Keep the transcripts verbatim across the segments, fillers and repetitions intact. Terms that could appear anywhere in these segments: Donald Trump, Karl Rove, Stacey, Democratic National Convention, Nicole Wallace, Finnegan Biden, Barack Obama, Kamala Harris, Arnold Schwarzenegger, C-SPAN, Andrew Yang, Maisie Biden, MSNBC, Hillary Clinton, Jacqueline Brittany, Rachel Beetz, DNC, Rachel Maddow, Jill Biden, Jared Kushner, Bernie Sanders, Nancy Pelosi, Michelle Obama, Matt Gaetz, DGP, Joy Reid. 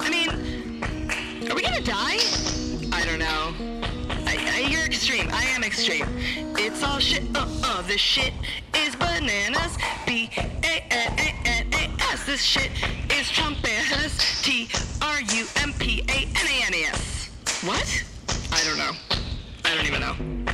I mean, are we gonna die? I don't know. I, I, you're extreme. I am extreme. It's all shit. Uh-uh. This shit is bananas. B A N A N A S. This shit is Trumpanas. T R U M P A N A N A S. What? I don't know. I don't even know.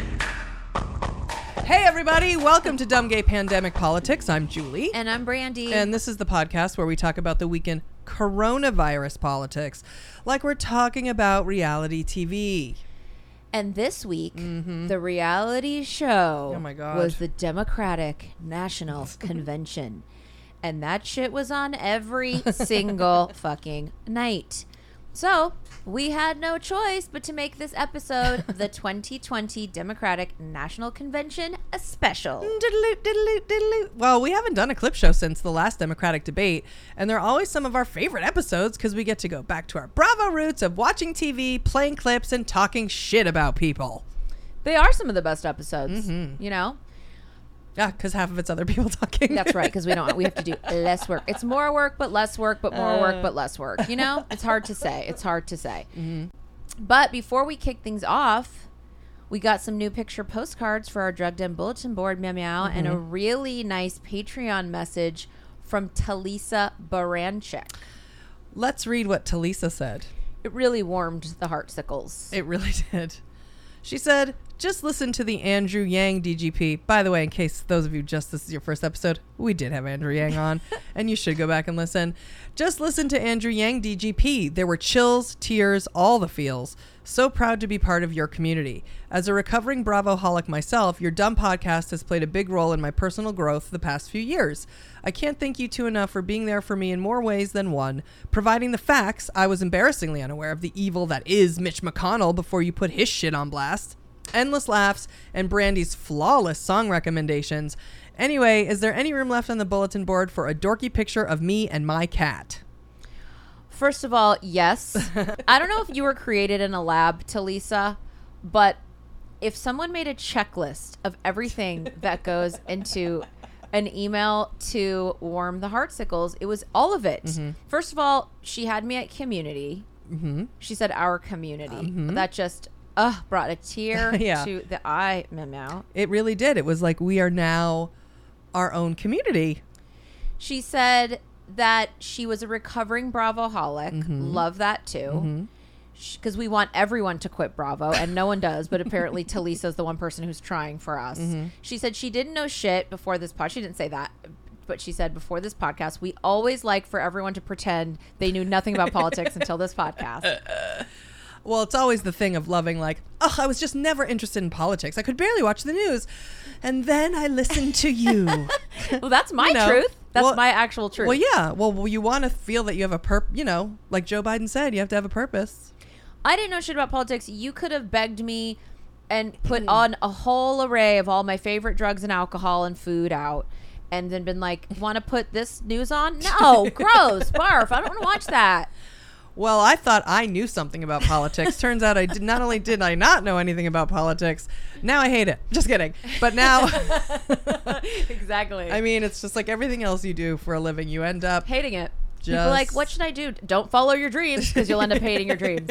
Hey, everybody. Welcome to Dumb Gay Pandemic Politics. I'm Julie. And I'm Brandy. And this is the podcast where we talk about the weekend coronavirus politics, like we're talking about reality T V. And this week, mm-hmm. the reality show oh my God. was the Democratic National Convention. And that shit was on every single fucking night. So we had no choice but to make this episode the twenty twenty Democratic National Convention a special. Diddle-oot, diddle-oot, diddle-oot. Well, we haven't done a clip show since the last Democratic debate, and they're always some of our favorite episodes because we get to go back to our Bravo roots of watching T V, playing clips, and talking shit about people. They are some of the best episodes, mm-hmm. you know? Yeah, because half of it's other people talking. That's right, because we don't. We have to do less work. It's more work, but less work, but more uh. work, but less work. You know, it's hard to say. It's hard to say. Mm-hmm. But before we kick things off, we got some new picture postcards for our Drugged In bulletin board, meow meow, mm-hmm. and a really nice Patreon message from Talisa Baranchek. Let's read what Talisa said. It really warmed the heartsicles. It really did. She said, just listen to the Andrew Yang D G P. By the way, in case those of you just this is your first episode, we did have Andrew Yang on, and you should go back and listen. Just listen to Andrew Yang D G P. There were chills, tears, all the feels. So proud to be part of your community. As a recovering Bravo-holic myself, your dumb podcast has played a big role in my personal growth the past few years. I can't thank you two enough for being there for me in more ways than one. Providing the facts, I was embarrassingly unaware of the evil that is Mitch McConnell before you put his shit on blast. Endless laughs, and Brandy's flawless song recommendations. Anyway, is there any room left on the bulletin board for a dorky picture of me and my cat? First of all, yes. I don't know if you were created in a lab, Talisa, but if someone made a checklist of everything that goes into an email to warm the heartsicles, it was all of it. Mm-hmm. First of all, she had me at community. Mm-hmm. She said our community. Mm-hmm. That just... Ugh, brought a tear yeah. to the eye, meow. It really did. It was like we are now our own community. She said that she was a recovering Bravo-holic. Mm-hmm. Love that, too. Because mm-hmm. we want everyone to quit Bravo, and no one does, but apparently Talisa's the one person who's trying for us. Mm-hmm. She said she didn't know shit before this pod. She didn't say that. But she said before this podcast, we always like for everyone to pretend they knew nothing about politics until this podcast. Well, it's always the thing of loving, like, oh, I was just never interested in politics. I could barely watch the news. And then I listened to you. Well, that's my you know? truth. That's well, my actual truth. Well, yeah. Well, you want to feel that you have a purp, you know, like Joe Biden said, you have to have a purpose. I didn't know shit about politics. You could have begged me and put on a whole array of all my favorite drugs and alcohol and food out. And then been like, want to put this news on? No, gross, barf. I don't want to watch that. Well, I thought I knew something about politics. Turns out I did. Not only did I not know anything about politics, now I hate it. Just kidding. But now. Exactly. I mean, it's just like everything else you do for a living. You end up hating it. Just... People are like, what should I do? Don't follow your dreams because you'll end up hating your dreams.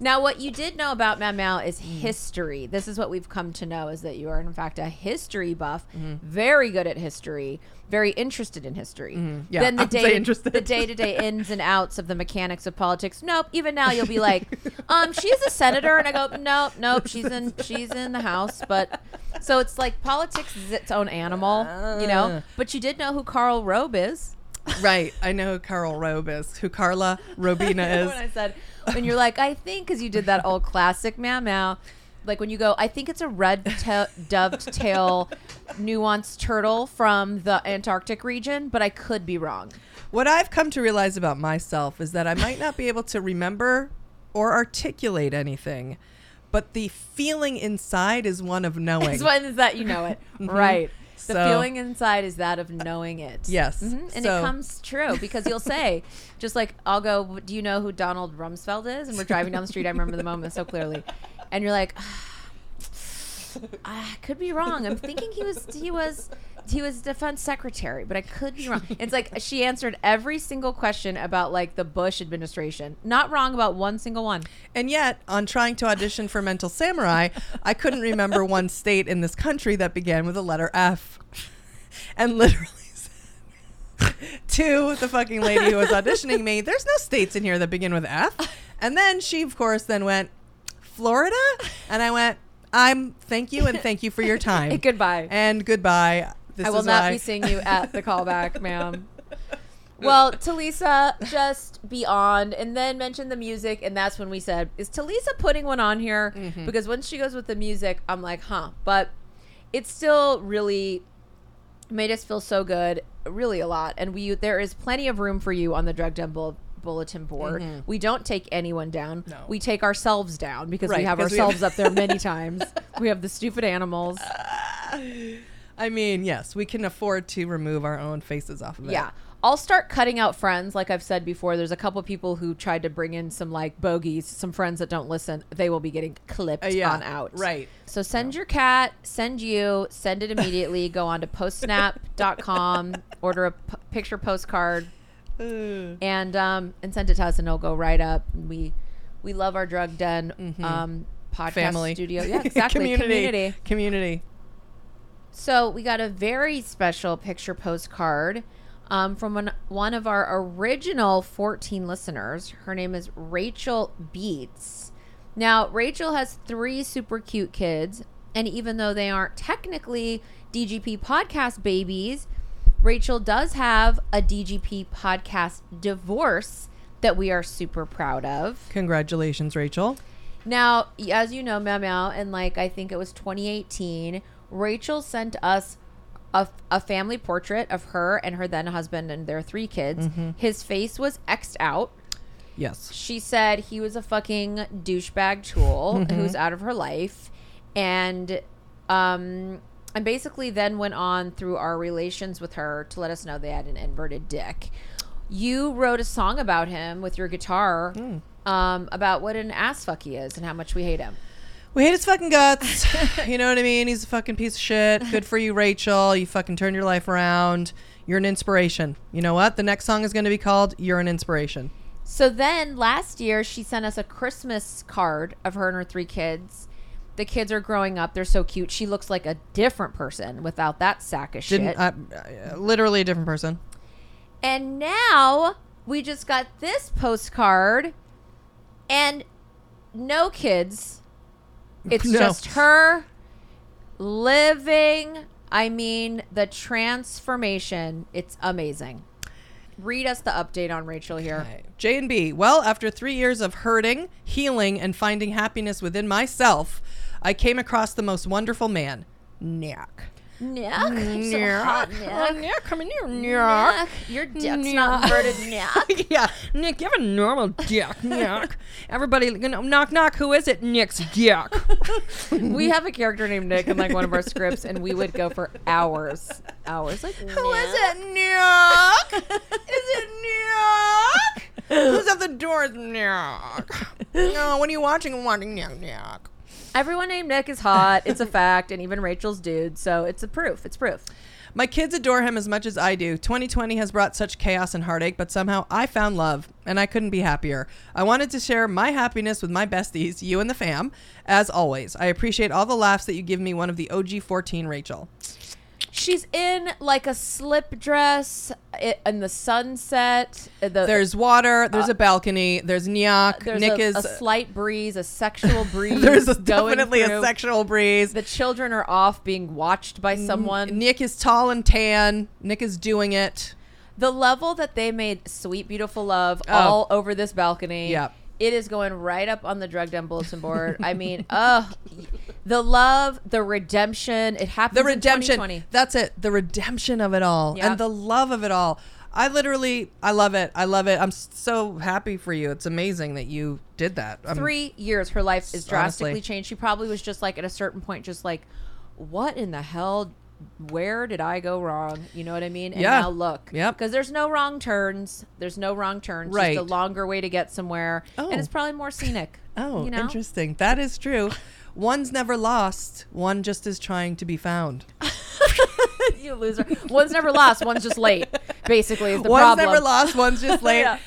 Now, what you did know about Mad Mal is history. This is what we've come to know is that you are, in fact, a history buff. Mm-hmm. Very good at history. Very interested in history. Mm-hmm. Yeah, then the day, the day-to-day ins and outs of the mechanics of politics. Nope. Even now you'll be like, um, she's a senator. And I go, nope, nope. She's in, she's in the House. But so it's like politics is its own animal, you know. But you did know who Karl Rove is. Right. I know who Karl Rove is, who Carla Robina is. When I said, and you're like, I think because you did that old classic meow meow. Like when you go, I think it's a red te- dovetail nuanced turtle from the Antarctic region, but I could be wrong. What I've come to realize about myself is that I might not be able to remember or articulate anything, but the feeling inside is one of knowing. It's one is that you know it. Mm-hmm. Right. The so, feeling inside is that of knowing it. Yes. Mm-hmm. And so. It comes true because you'll say, just like, I'll go, do you know who Donald Rumsfeld is? And we're driving down the street. I remember the moment so clearly. And you're like, oh, I could be wrong. I'm thinking he was he was he was defense secretary, but I could be wrong. It's like she answered every single question about like the Bush administration. Not wrong about one single one. And yet, on trying to audition for Mental Samurai, I couldn't remember one state in this country that began with the letter F. And literally said to the fucking lady who was auditioning me, there's no states in here that begin with F. And then she, of course, then went, Florida? And I went, I'm thank you and thank you for your time. And goodbye. And goodbye. This I will is not I. be seeing you at the callback, ma'am. Well, Talisa, just beyond, and then mentioned the music, and that's when we said, is Talisa putting one on here? Mm-hmm. Because once she goes with the music, I'm like, huh. But it still really made us feel so good, really a lot. And we there is plenty of room for you on the Drug Dumble bulletin board. Mm-hmm. We don't take anyone down. No. We take ourselves down because right, we have ourselves we have up there many times. We have the stupid animals. Uh, I mean, yes, we can afford to remove our own faces off of it. Yeah. I'll start cutting out friends. Like I've said before, there's a couple of people who tried to bring in some like bogeys, some friends that don't listen. They will be getting clipped uh, yeah, on out. Right. So send no. your cat, send you, send it immediately. Go on to postsnap dot com, order a p- picture postcard. Mm. And um and send it to us and it'll go right up. We we love our Drug Den mm-hmm. um podcast Family. Studio. Yeah, exactly. Community. Community. Community. So we got a very special picture postcard um from one, one of our original fourteen listeners. Her name is Rachel Beetz. Now, Rachel has three super cute kids, and even though they aren't technically D G P podcast babies, Rachel does have a D G P podcast divorce that we are super proud of. Congratulations, Rachel. Now, as you know, Meow Meow, and like I think it was twenty eighteen, Rachel sent us a, a family portrait of her and her then husband and their three kids. Mm-hmm. His face was X'd out. Yes. She said he was a fucking douchebag tool mm-hmm. who's out of her life. And, um... And basically then went on through our relations with her to let us know they had an inverted dick. You wrote a song about him with your guitar mm. um, about what an ass fuck he is and how much we hate him. We hate his fucking guts. You know what I mean? He's a fucking piece of shit. Good for you, Rachel. You fucking turned your life around. You're an inspiration. You know what? The next song is going to be called You're an Inspiration. So then last year she sent us a Christmas card of her and her three kids. The kids are growing up. They're so cute. She looks like a different person without that sack of Didn't, shit. Uh, literally a different person. And now we just got this postcard and no kids. It's no. just her living. I mean, the transformation. It's amazing. Read us the update on Rachel here. Okay. J and B. Well, after three years of hurting, healing, and finding happiness within myself, I came across the most wonderful man, Nick. Nick? Nick. So hot, Nick. Oh, Nick, come in here, Nick. Nick. Your dick's Nick. Not inverted, Nick. Yeah. Nick, you have a normal dick, Nick. Everybody, you know, knock, knock. Who is it? Nick's dick. We have a character named Nick in like one of our scripts, and we would go for hours. Hours. Like, Nick. Who is it, Nick? Is it Nick? Who's at the door, Nick? No, when are you watching? I'm watching Nick, Nick. Everyone named Nick is hot. It's a fact. And even Rachel's dude. So it's a proof. It's proof. My kids adore him as much as I do. twenty twenty has brought such chaos and heartache, but somehow I found love and I couldn't be happier. I wanted to share my happiness with my besties, you and the fam. As always, I appreciate all the laughs that you give me, one of the O G fourteen Rachel. She's in like a slip dress in the sunset. The, there's water. There's uh, a balcony. There's Nyak. There's Nick a, is a slight breeze, a sexual breeze. There's a, definitely through. a sexual breeze. The children are off being watched by someone. N- Nick is tall and tan. Nick is doing it. The level that they made Sweet Beautiful Love oh. all over this balcony. Yep. It is going right up on the Drug Den bulletin board. I mean, oh, the love, the redemption. It happened in twenty twenty. That's it. The redemption of it all. Yep. And the love of it all. I literally, I love it. I love it. I'm so happy for you. It's amazing that you did that. I'm, Three years. Her life is drastically honestly. changed. She probably was just like, at a certain point, just like, what in the hell? Where did I go wrong? You know what I mean? And yeah. now look. Yep. Because there's no wrong turns. There's no wrong turns. Right. Just a longer way to get somewhere. Oh. And it's probably more scenic. Oh, you know? Interesting. That is true. One's never lost. One just is trying to be found. You loser. One's never lost. One's just late. Basically, is the one's problem. One's never lost. One's just late. yeah.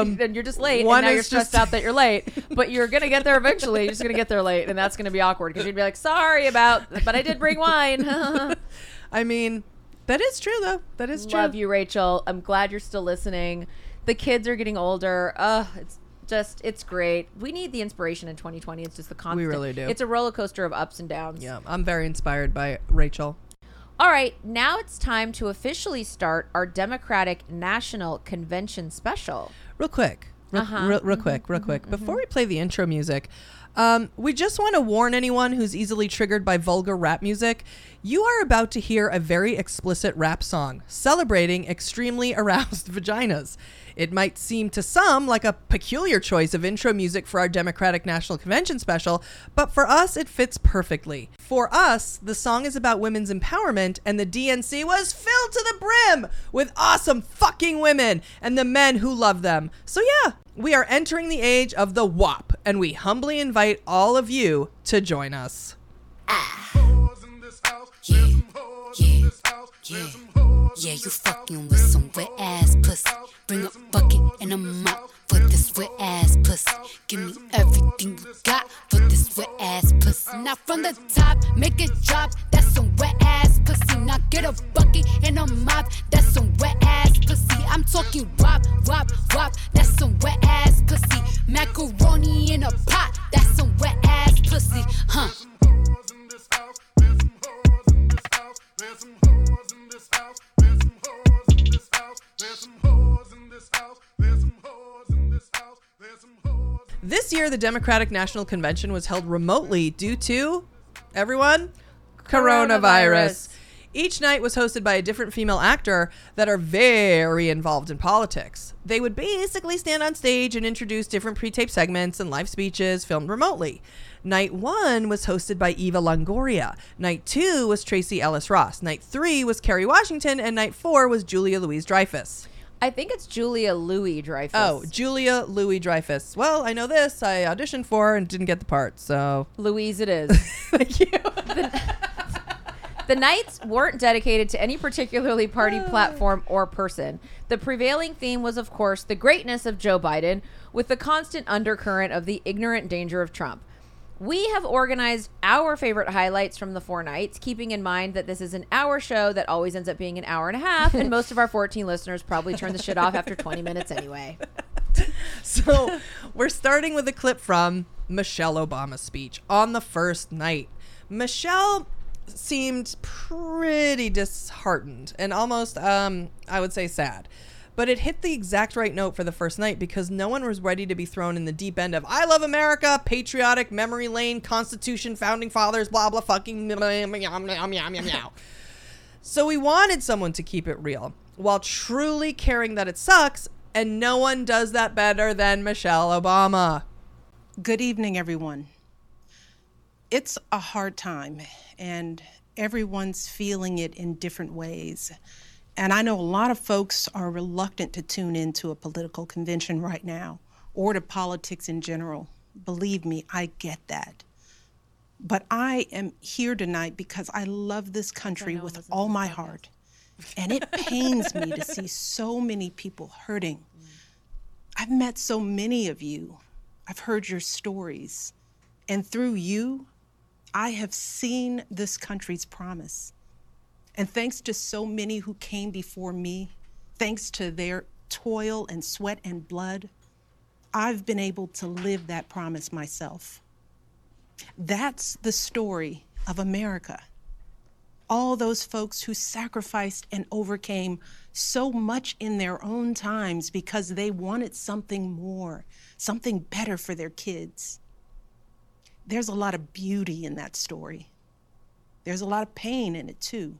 um, and you're just late. One and now you're stressed just... out that you're late. But you're going to get there eventually. You're just going to get there late. And that's going to be awkward because you'd be like, sorry about, but I did bring wine. I mean, that is true, though. That is true. Love you, Rachel. I'm glad you're still listening. The kids are getting older. Ugh, it's just, it's great. We need the inspiration in twenty twenty. It's just the constant. We really do. It's a roller coaster of ups and downs. Yeah, I'm very inspired by Rachel. All right, now it's time to officially start our Democratic National Convention special. Real quick, real, uh-huh. real, real mm-hmm. quick, real mm-hmm. quick. Before mm-hmm. we play the intro music, um, we just want to warn anyone who's easily triggered by vulgar rap music. You are about to hear a very explicit rap song celebrating extremely aroused vaginas. It might seem to some like a peculiar choice of intro music for our Democratic National Convention special, but for us, it fits perfectly. For us, the song is about women's empowerment, and the D N C was filled to the brim with awesome fucking women and the men who love them. So yeah, we are entering the age of the W A P, and we humbly invite all of you to join us. Ah. Yeah, yeah, yeah. Yeah, you fucking with some wet ass pussy. Bring a bucket and a mop for this wet ass pussy. Give me everything you got for this wet ass pussy. Now from the top, make it drop. That's some wet ass pussy. Now get a bucket and a mop. That's some wet ass pussy. I'm talking wop, wop, wop. That's some wet ass pussy. Macaroni in a pot. That's some wet ass pussy. Huh. There's some whores in this house. There's some whores in this house. There's some whores in this house. There's some whores in this house. There's some whores. This year, the Democratic National Convention was held remotely due to, everyone, coronavirus. coronavirus. Each night was hosted by a different female actor that are very involved in politics. They would basically stand on stage and introduce different pre-taped segments and live speeches filmed remotely. Night one was hosted by Eva Longoria. Night two was Tracy Ellis Ross. Night three was Kerry Washington. And night four was Julia Louis-Dreyfus. I think it's Julia Louis-Dreyfus. Oh, Julia Louis-Dreyfus. Well, I know this. I auditioned for her and didn't get the part, so... Louise it is. Thank you. The nights weren't dedicated to any particularly party, platform, or person. The prevailing theme was, of course, the greatness of Joe Biden, with the constant undercurrent of the ignorant danger of Trump. We have organized our favorite highlights from the four nights, keeping in mind that this is an hour show that always ends up being an hour and a half, and most of our fourteen listeners probably turn the shit off after twenty minutes anyway. So we're starting with a clip from Michelle Obama's speech on the first night. Michelle... seemed pretty disheartened and almost, um, I would say, sad. But it hit the exact right note for the first night because no one was ready to be thrown in the deep end of I love America, patriotic, memory lane, Constitution, founding fathers, blah, blah, fucking, meow, meow, meow, meow, meow. So we wanted someone to keep it real while truly caring that it sucks, and no one does that better than Michelle Obama. Good evening, everyone. It's a hard time, and everyone's feeling it in different ways. And I know a lot of folks are reluctant to tune into a political convention right now, or to politics in general. Believe me, I get that. But I am here tonight because I love this country with all my heart. And it pains me to see so many people hurting. I've met so many of you. I've heard your stories. And through you, I have seen this country's promise. And thanks to so many who came before me, thanks to their toil and sweat and blood, I've been able to live that promise myself. That's the story of America. all those folks who sacrificed and overcame so much in their own times because they wanted something more, something better for their kids. There's a lot of beauty in that story. There's a lot of pain in it too,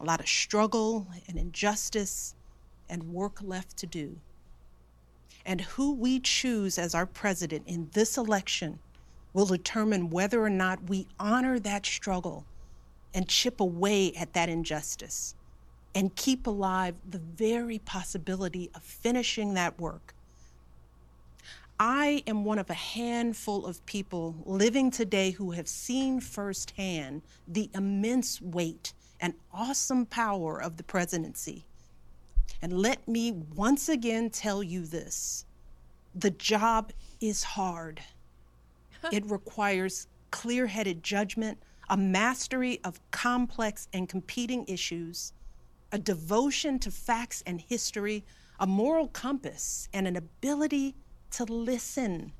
a lot of struggle and injustice and work left to do. And who we choose as our president in this election will determine whether or not we honor that struggle and chip away at that injustice and keep alive the very possibility of finishing that work. I am one of a handful of people living today who have seen firsthand the immense weight and awesome power of the presidency. And let me once again tell you this, the job is hard. It requires clear-headed judgment, a mastery of complex and competing issues, a devotion to facts and history, a moral compass, and an ability to listen,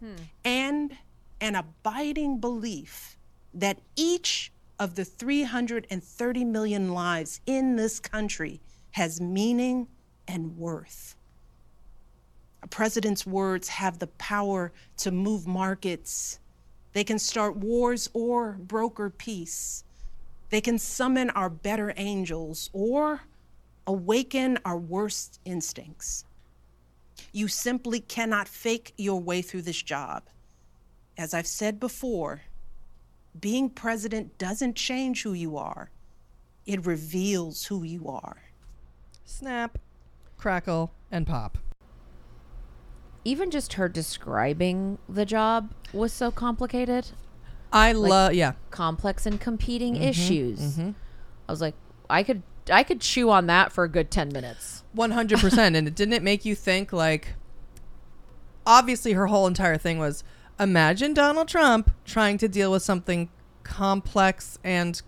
hmm. and an abiding belief that each of the three hundred thirty million lives in this country has meaning and worth. A president's words have the power to move markets. They can start wars or broker peace. They can summon our better angels or awaken our worst instincts. You simply cannot fake your way through this job. As I've said before, being president doesn't change who you are. It reveals who you are. Snap, crackle, and pop. Even just her describing the job was so complicated. I like, love, yeah. Complex and competing mm-hmm, issues. Mm-hmm. I was like, I could I could chew on that for a good ten minutes. one hundred percent. And it didn't it make you think, like, obviously her whole entire thing was, imagine Donald Trump trying to deal with something complex and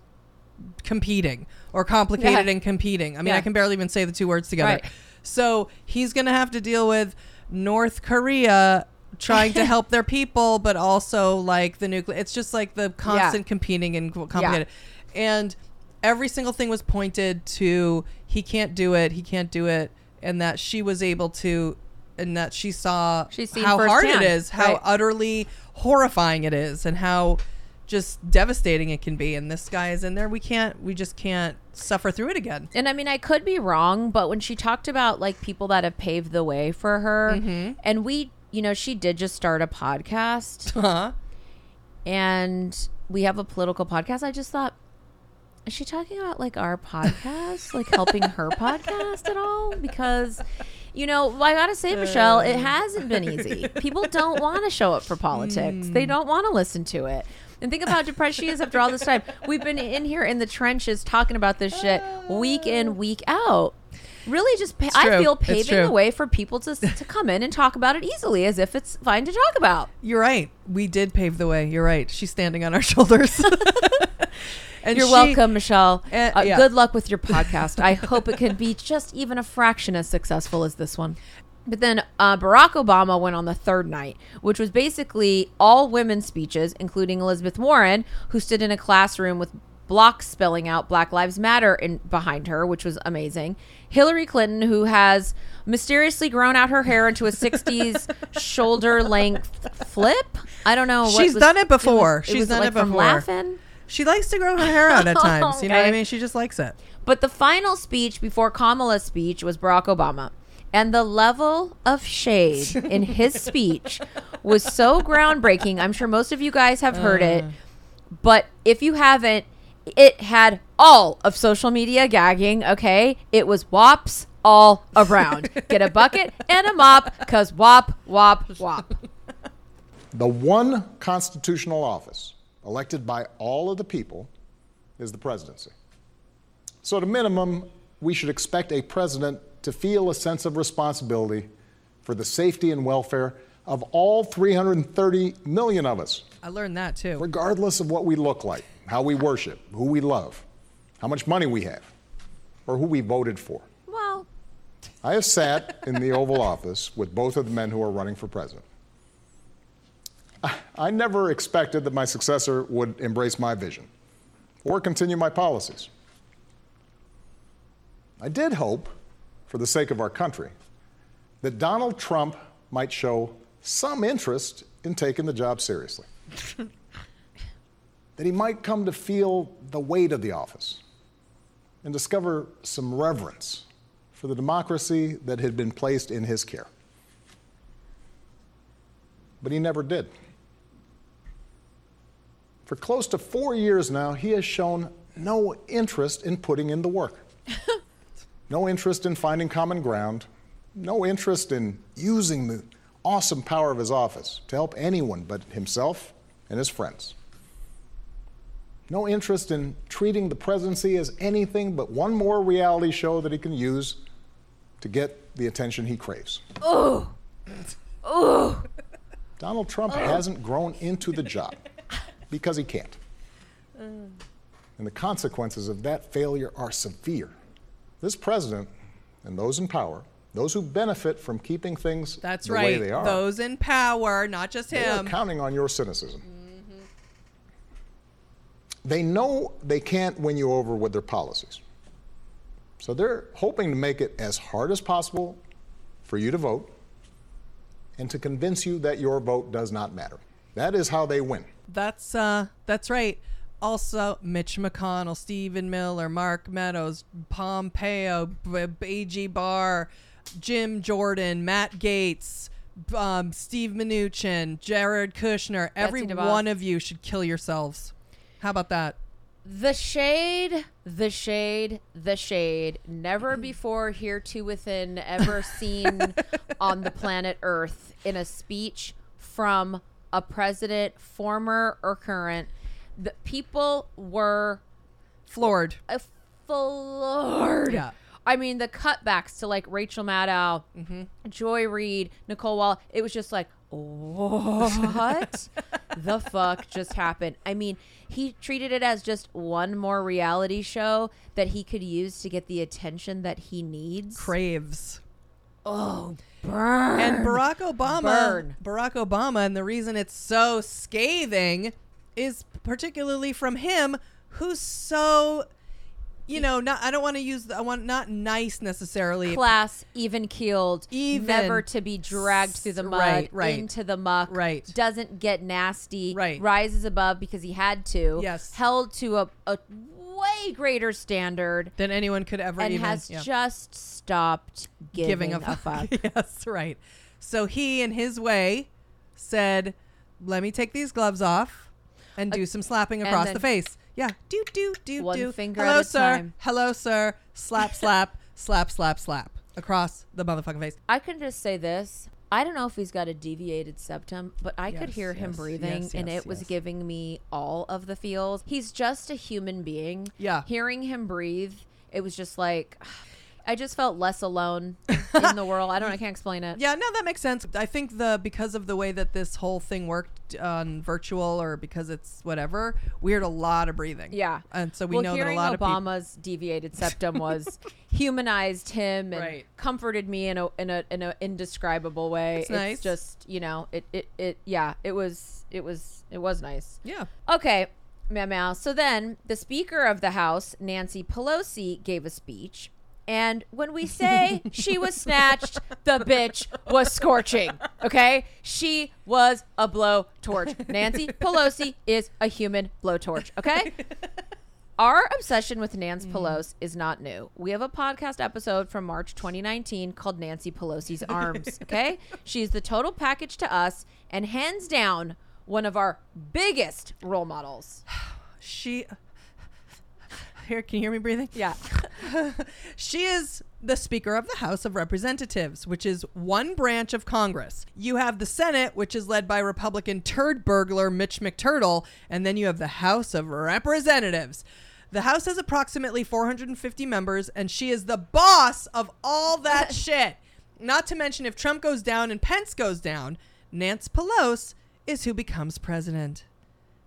competing or complicated yeah. and competing. I mean, yeah. I can barely even say the two words together. Right. So he's going to have to deal with North Korea trying to help their people, but also like the nuclear. It's just like the constant yeah. competing and complicated. Yeah. And every single thing was pointed to he can't do it. He can't do it. And that she was able to, and that she saw how hard it is, how right. utterly horrifying it is, and how just devastating it can be. And this guy is in there. We can't, we just can't suffer through it again. And I mean, I could be wrong, but when she talked about like people that have paved the way for her, mm-hmm. and we, you know, she did just start a podcast, uh-huh. and we have a political podcast. I just thought, is she talking about like our podcast, like helping her podcast at all? Because, you know, I gotta say, Michelle, it hasn't been easy. People don't want to show up for politics. Mm. They don't want to listen to it. And think about how depressed she is after all this time. We've been in here in the trenches talking about this shit week in, week out. Really just, pa- I feel, paving the way for people to to come in and talk about it easily as if it's fine to talk about. You're right. We did pave the way. You're right. She's standing on our shoulders. And You're she, welcome, Michelle. Uh, uh, yeah. Good luck with your podcast. I hope it can be just even a fraction as successful as this one. But then uh, Barack Obama went on the third night, which was basically all women's speeches, including Elizabeth Warren, who stood in a classroom with blocks spelling out Black Lives Matter in, behind her, which was amazing. Hillary Clinton, who has mysteriously grown out her hair into a sixties shoulder length flip. I don't know. What She's was, done it before. It was, She's it was, done like, it before. From laughing. She likes to grow her hair out at times. Okay. You know what I mean? She just likes it. But the final speech before Kamala's speech was Barack Obama. And the level of shade in his speech was so groundbreaking. I'm sure most of you guys have heard uh. it. But if you haven't, it had all of social media gagging, okay? It was W A Ps all around. Get a bucket and a mop, because W A P, W A P, W A P. The one constitutional office elected by all of the people is the presidency. So at a minimum, we should expect a president to feel a sense of responsibility for the safety and welfare of all three hundred thirty million of us. I learned that too. Regardless of what we look like, how we worship, who we love, how much money we have, or who we voted for. Well, I have sat in the Oval Office with both of the men who are running for president. I never expected that my successor would embrace my vision, or continue my policies. I did hope, for the sake of our country, that Donald Trump might show some interest in taking the job seriously. That he might come to feel the weight of the office and discover some reverence for the democracy that had been placed in his care. But he never did. For close to four years now, he has shown no interest in putting in the work. No interest in finding common ground. No interest in using the awesome power of his office to help anyone but himself and his friends. No interest in treating the presidency as anything but one more reality show that he can use to get the attention he craves. Ooh. Ooh. Donald Trump oh. hasn't grown into the job because he can't. Mm. And the consequences of that failure are severe. This president and those in power, those who benefit from keeping things That's the right. way they are. Those in power, not just him. They are counting on your cynicism. Mm-hmm. They know they can't win you over with their policies. So they're hoping to make it as hard as possible for you to vote and to convince you that your vote does not matter. That is how they win. That's uh, that's right. Also, Mitch McConnell, Stephen Miller, Mark Meadows, Pompeo, A G Barr, Jim Jordan, Matt Gaetz, um, Steve Mnuchin, Jared Kushner. Every one of you should kill yourselves. How about that? The shade, the shade, the shade. Never before, hereto within, ever seen on the planet Earth in a speech from a president, former or current. The people were floored. Floored. Yeah. I mean, the cutbacks to like Rachel Maddow, mm-hmm. Joy Reid, Nicole Wall. It was just like, what the fuck just happened? I mean, he treated it as just one more reality show that he could use to get the attention that he needs. Craves. Oh, burn. And Barack Obama. Burn. Barack Obama. And the reason it's so scathing is particularly from him, who's so, you know, not, I don't want to use, the, I want not nice necessarily. Class, even keeled, even, never to be dragged through the mud, right, right, into the muck, right. Doesn't get nasty, right. Rises above because he had to, yes. Held to a, a way greater standard than anyone could ever and even. And has yeah. just stopped giving, giving a, a fuck. Yes, right. So he, in his way, said, let me take these gloves off. And do some slapping across then, the face. Yeah. Do, do, do, one do. Finger Hello, at a sir. Time. Hello, sir. Slap, slap, slap, slap, slap. Across the motherfucking face. I can just say this. I don't know if he's got a deviated septum, but I yes, could hear yes, him breathing, yes, yes, and it yes. was giving me all of the feels. He's just a human being. Yeah. Hearing him breathe, it was just like... I just felt less alone in the world. I don't I can't explain it. Yeah, no, that makes sense. I think the because of the way that this whole thing worked on uh, virtual or because it's whatever, we heard a lot of breathing. Yeah. And so we well, know that a lot Obama's of Obama's people- deviated septum was humanized him and right. comforted me in a in a in an indescribable way. That's it's nice. Just, you know, it, it it yeah, it was it was it was nice. Yeah. Okay. Meow meow. So then the Speaker of the House, Nancy Pelosi, gave a speech. And when we say she was snatched, the bitch was scorching, okay? She was a blowtorch. Nancy Pelosi is a human blowtorch, okay? Our obsession with Nance mm. Pelosi is not new. We have a podcast episode from March twenty nineteen called Nancy Pelosi's Arms, okay? She's the total package to us and hands down one of our biggest role models. She... Here, can you hear me breathing? Yeah. She is the Speaker of the House of Representatives, which is one branch of Congress. You have the Senate, which is led by Republican turd burglar Mitch McTurtle, and then you have the House of Representatives. The House has approximately four hundred fifty members, and she is the boss of all that shit. Not to mention, if Trump goes down and Pence goes down, Nancy Pelosi is who becomes president.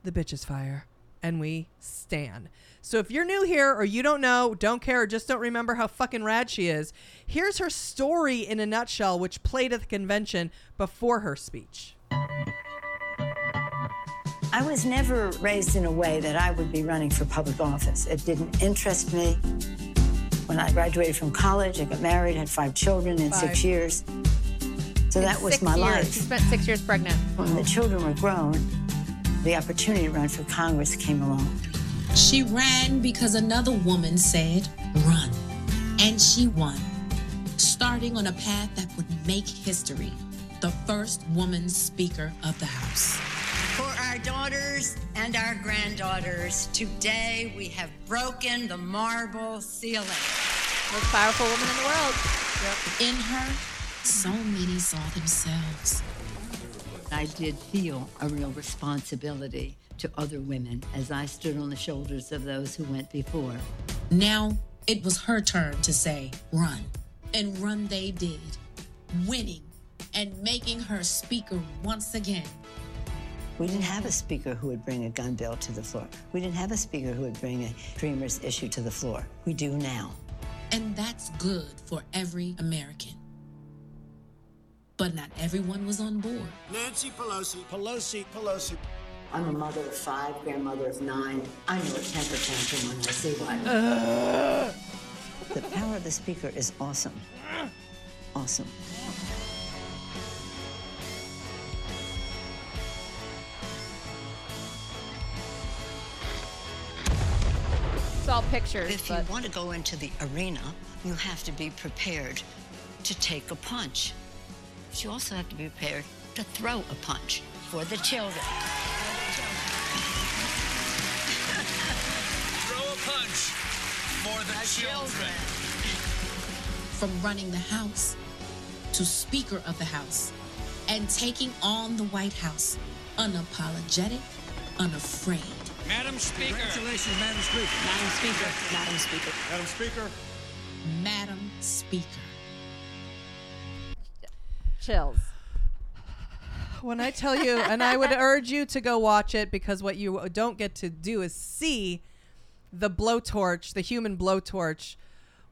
The bitch is fire, and we stan. So if you're new here or you don't know, don't care, or just don't remember how fucking rad she is, here's her story in a nutshell, which played at the convention before her speech. I was never raised in a way that I would be running for public office. It didn't interest me. When I graduated from college, I got married, had five children in five. six years. So in that was my years. life. You spent six years pregnant. When the children were grown, the opportunity to run for Congress came along. She ran because another woman said, run. And she won, starting on a path that would make history. The first woman Speaker of the House. For our daughters and our granddaughters, today we have broken the marble ceiling. Most powerful woman in the world. Yep. In her, so many saw themselves. I did feel a real responsibility to other women as I stood on the shoulders of those who went before. Now it was her turn to say, run. And run they did, winning and making her Speaker once again. We didn't have a Speaker who would bring a gun bill to the floor. We didn't have a Speaker who would bring a Dreamers issue to the floor. We do now. And that's good for every American. But not everyone was on board. Nancy Pelosi, Pelosi, Pelosi. I'm a mother of five, grandmother of nine. I know a temper tantrum when I see one. Uh. The power of the Speaker is awesome. Awesome. All pictures, if but... you want to go into the arena, you have to be prepared to take a punch. But you also have to be prepared to throw a punch for the children. Throw a punch for the, the children. children. From running the House to Speaker of the House and taking on the White House, unapologetic, unafraid. Madam Speaker. Congratulations, Madam Speaker. Madam Speaker. Madam Speaker. Madam Speaker. Madam Speaker. Chills. When I tell you, and I would urge you to go watch it, because what you don't get to do is see the blowtorch, the human blowtorch,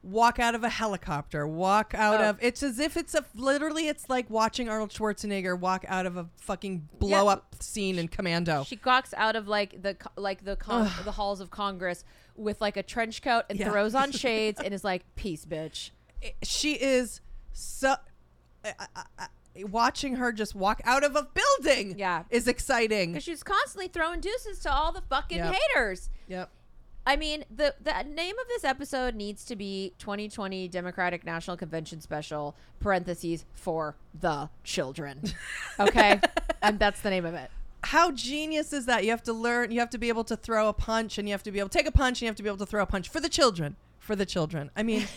walk out of a helicopter, walk out oh. of... It's as if it's a... Literally, it's like watching Arnold Schwarzenegger walk out of a fucking blow-up yeah. scene in Commando. She walks out of, like, the like the con- the halls of Congress with, like, a trench coat and yeah. throws on shades and is like, peace, bitch. It, she is so... I, I, I, watching her just walk out of a building yeah. is exciting. Because she's constantly throwing deuces to all the fucking yep. haters. Yep. I mean, the, the name of this episode needs to be twenty twenty Democratic National Convention Special, parentheses, for the children. Okay? And that's the name of it. How genius is that? You have to learn, you have to be able to throw a punch, and you have to be able to take a punch, and you have to be able to throw a punch for the children. For the children. I mean...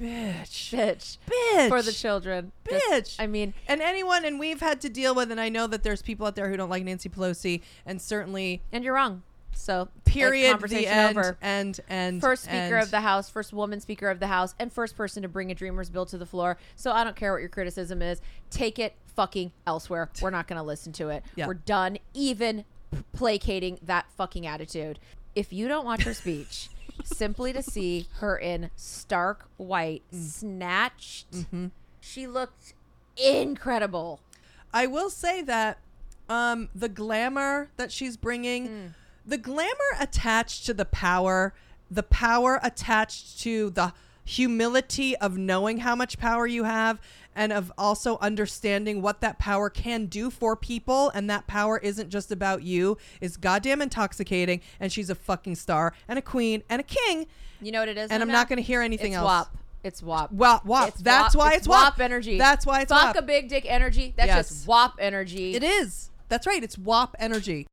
Bitch. Bitch. Bitch. For the children. Bitch. Just, I mean. And anyone, and we've had to deal with, and I know that there's people out there who don't like Nancy Pelosi, and certainly... And you're wrong. So period. Conversation the end, over. And and first Speaker and. of the House, first woman Speaker of the House, and first person to bring a Dreamers bill to the floor. So I don't care what your criticism is. Take it fucking elsewhere. We're not going to listen to it. Yeah. We're done even placating that fucking attitude. If you don't watch her speech, simply to see her in stark white, mm. snatched, mm-hmm. she looked incredible. I will say that um, the glamour that she's bringing. Mm. The glamour attached to the power, the power attached to the humility of knowing how much power you have, and of also understanding what that power can do for people, and that power isn't just about you, is goddamn intoxicating. And she's a fucking star and a queen and a king. You know what it is? And I'm not going to hear anything else. W A P. It's W A P. W A P. W A P. That's why it's W A P. W A P energy. That's why it's W A P. Fuck a big dick energy. That's yes. just W A P energy. It is. That's right. It's W A P energy.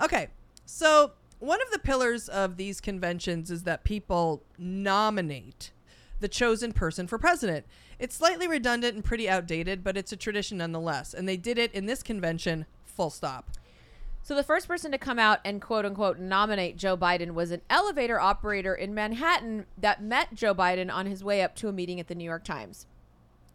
Okay, so one of the pillars of these conventions is that people nominate the chosen person for president. It's slightly redundant and pretty outdated, but it's a tradition nonetheless. And they did it in this convention, full stop. So the first person to come out and quote unquote nominate Joe Biden was an elevator operator in Manhattan that met Joe Biden on his way up to a meeting at the New York Times.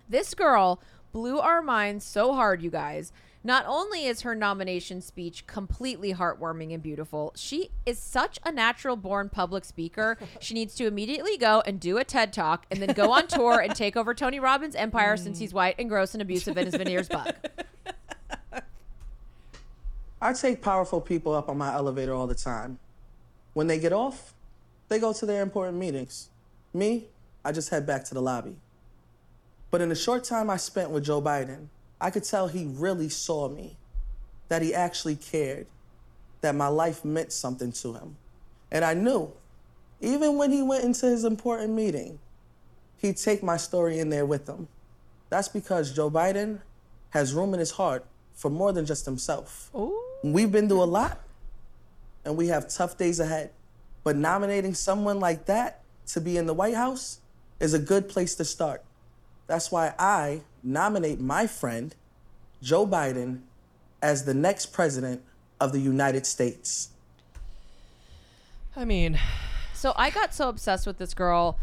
This girl blew our minds so hard, you guys. Not only is her nomination speech completely heartwarming and beautiful, she is such a natural-born public speaker. She needs to immediately go and do a TED Talk and then go on tour and take over Tony Robbins' empire mm. since he's white and gross and abusive and his veneers bug. I take powerful people up on my elevator all the time. When they get off, they go to their important meetings. Me, I just head back to the lobby. But in the short time I spent with Joe Biden, I could tell he really saw me, that he actually cared, that my life meant something to him. And I knew, even when he went into his important meeting, he'd take my story in there with him. That's because Joe Biden has room in his heart for more than just himself. Ooh. We've been through a lot, and we have tough days ahead. But nominating someone like that to be in the White House is a good place to start. That's why I nominate my friend, Joe Biden, as the next president of the United States. I mean... So I got so obsessed with this girl.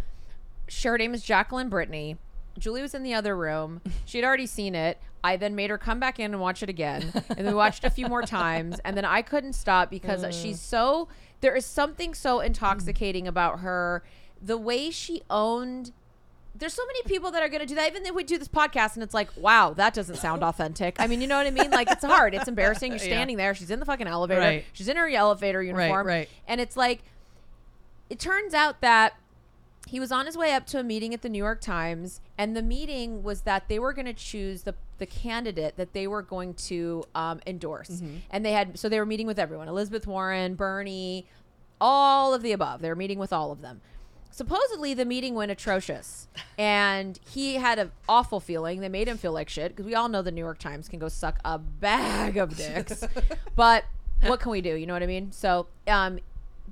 Her name is Jacqueline Brittany. Julie was in the other room. She had already seen it. I then made her come back in and watch it again. And we watched a few more times. And then I couldn't stop because mm. she's so... There is something so intoxicating mm. about her. The way she owned... There's so many people that are going to do that. Even if we do this podcast and it's like, wow, that doesn't sound authentic. I mean, you know what I mean? Like, it's hard. It's embarrassing. You're standing yeah. there. She's in the fucking elevator. Right. She's in her elevator uniform. Right, right. And it's like, it turns out that he was on his way up to a meeting at the New York Times. And the meeting was that they were going to choose the, the candidate that they were going to um, endorse. Mm-hmm. And they had, so they were meeting with everyone. Elizabeth Warren, Bernie, all of the above. They were meeting with all of them. Supposedly, the meeting went atrocious, and he had an awful feeling. They made him feel like shit, because we all know the New York Times can go suck a bag of dicks. But what can we do? You know what I mean? So, um,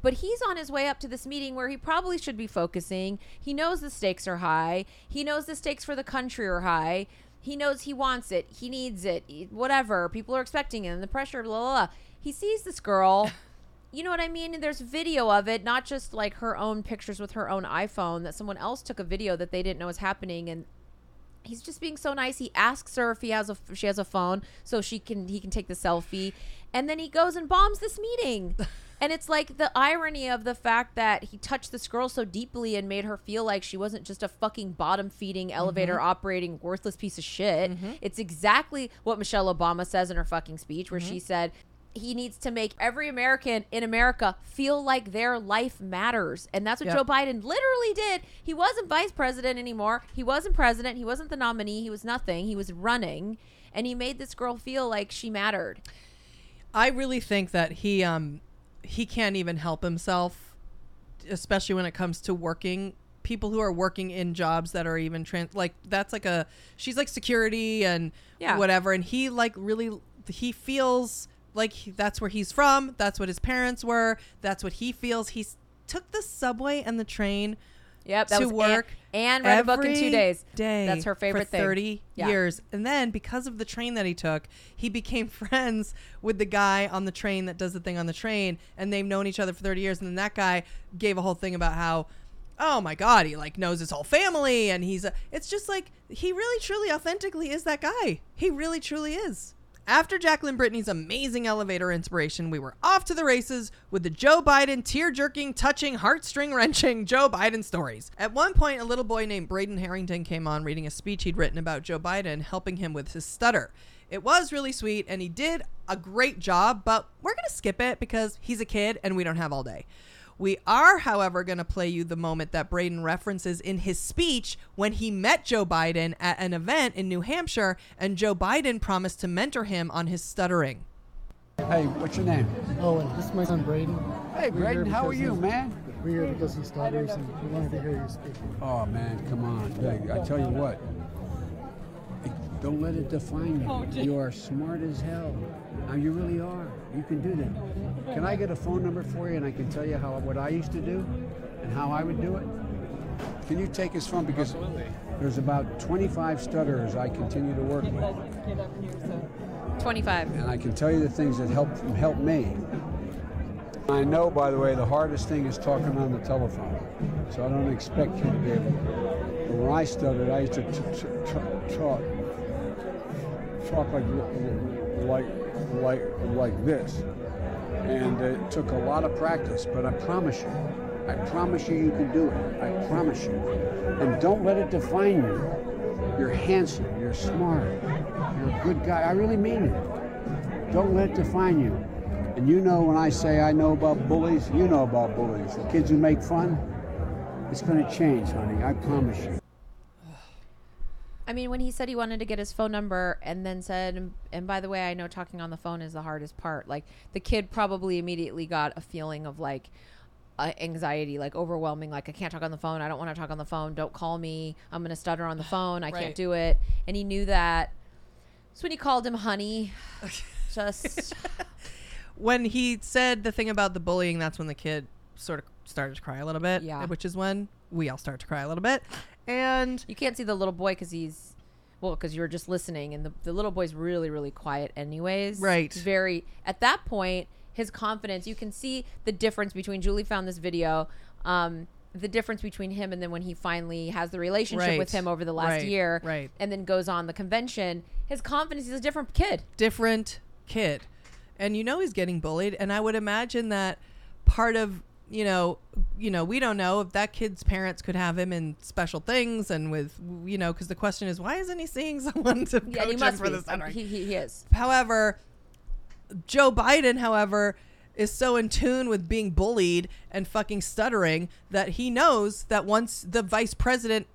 but he's on his way up to this meeting where he probably should be focusing. He knows the stakes are high. He knows the stakes for the country are high. He knows he wants it. He needs it. Whatever. People are expecting it, and the pressure, blah, blah, blah. He sees this girl... You know what I mean? And there's video of it, not just like her own pictures with her own iPhone, that someone else took a video that they didn't know was happening. And he's just being so nice. He asks her if he has a, if she has a phone so she can, he can take the selfie. And then he goes and bombs this meeting. And it's like the irony of the fact that he touched this girl so deeply and made her feel like she wasn't just a fucking bottom feeding, elevator mm-hmm. operating, worthless piece of shit. Mm-hmm. It's exactly what Michelle Obama says in her fucking speech, where mm-hmm. she said, he needs to make every American in America feel like their life matters. And that's what yep. Joe Biden literally did. He wasn't vice president anymore. He wasn't president. He wasn't the nominee. He was nothing. He was running. And he made this girl feel like she mattered. I really think that he um, he can't even help himself, especially when it comes to working people who are working in jobs that are even trans, like that's like a, she's like security and yeah. whatever. And he like really, he feels like he, that's where he's from. That's what his parents were. That's what he feels. He took the subway and the train yep, that to was work. And read a book in two days. Day that's her favorite for thing. thirty yeah. years. And then because of the train that he took, he became friends with the guy on the train that does the thing on the train. And they've known each other for thirty years. And then that guy gave a whole thing about how, oh my God, he like knows his whole family. And he's, a, it's just like, he really, truly, authentically is that guy. He really, truly is. After Jacqueline Brittany's amazing elevator inspiration, we were off to the races with the Joe Biden tear-jerking, touching, heartstring-wrenching Joe Biden stories. At one point, a little boy named Braden Harrington came on reading a speech he'd written about Joe Biden, helping him with his stutter. It was really sweet, and he did a great job, but we're going to skip it because he's a kid and we don't have all day. We are, however, going to play you the moment that Braden references in his speech when he met Joe Biden at an event in New Hampshire, and Joe Biden promised to mentor him on his stuttering. Hey, what's your name? Owen. This is my son, Braden. Hey, Braden, how are you, man? We're here because he stutters, and we wanted to hear you speak. Oh, man, come on. Hey, I tell you what. Don't let it define you. Oh, you are smart as hell. Now, you really are. You can do that. Can I get a phone number for you, and I can tell you how what I used to do and how I would do it? Can you take his phone? Because Absolutely. There's about twenty-five stutterers I continue to work with. twenty-five. And I can tell you the things that help help me. I know, by the way, the hardest thing is talking on the telephone. So I don't expect you to be able to. When I stuttered, I used to talk. T- t- t- t- talk like like like like this. And it took a lot of practice, but I promise you, I promise you you can do it. I promise you. And don't let it define you. You're handsome, you're smart, you're a good guy. I really mean it. Don't let it define you. And you know when I say I know about bullies, you know about bullies. The kids who make fun, it's going to change, honey. I promise you. I mean, when he said he wanted to get his phone number and then said, and by the way, I know talking on the phone is the hardest part. Like, the kid probably immediately got a feeling of, like, uh, anxiety, like, overwhelming. Like, I can't talk on the phone. I don't want to talk on the phone. Don't call me. I'm going to stutter on the phone. I right. can't do it. And he knew that. So when he called him honey, just... When he said the thing about the bullying, that's when the kid sort of started to cry a little bit. Yeah. Which is when we all start to cry a little bit. And you can't see the little boy because he's, well, because you were just listening. And the, the little boy's really, really quiet anyways. Right. He's very, at that point, his confidence, you can see the difference between, Julie found this video, um, the difference between him and then when he finally has the relationship right. with him over the last right. year. Right. And then goes on the convention. His confidence, he's a different kid. Different kid. And you know he's getting bullied, and I would imagine that part of, you know, you know, we don't know if that kid's parents could have him in special things and with, you know, because the question is, why isn't he seeing someone to yeah, coach him for this? He, he, he is. However, Joe Biden, however, is so in tune with being bullied and fucking stuttering that he knows that once the vice president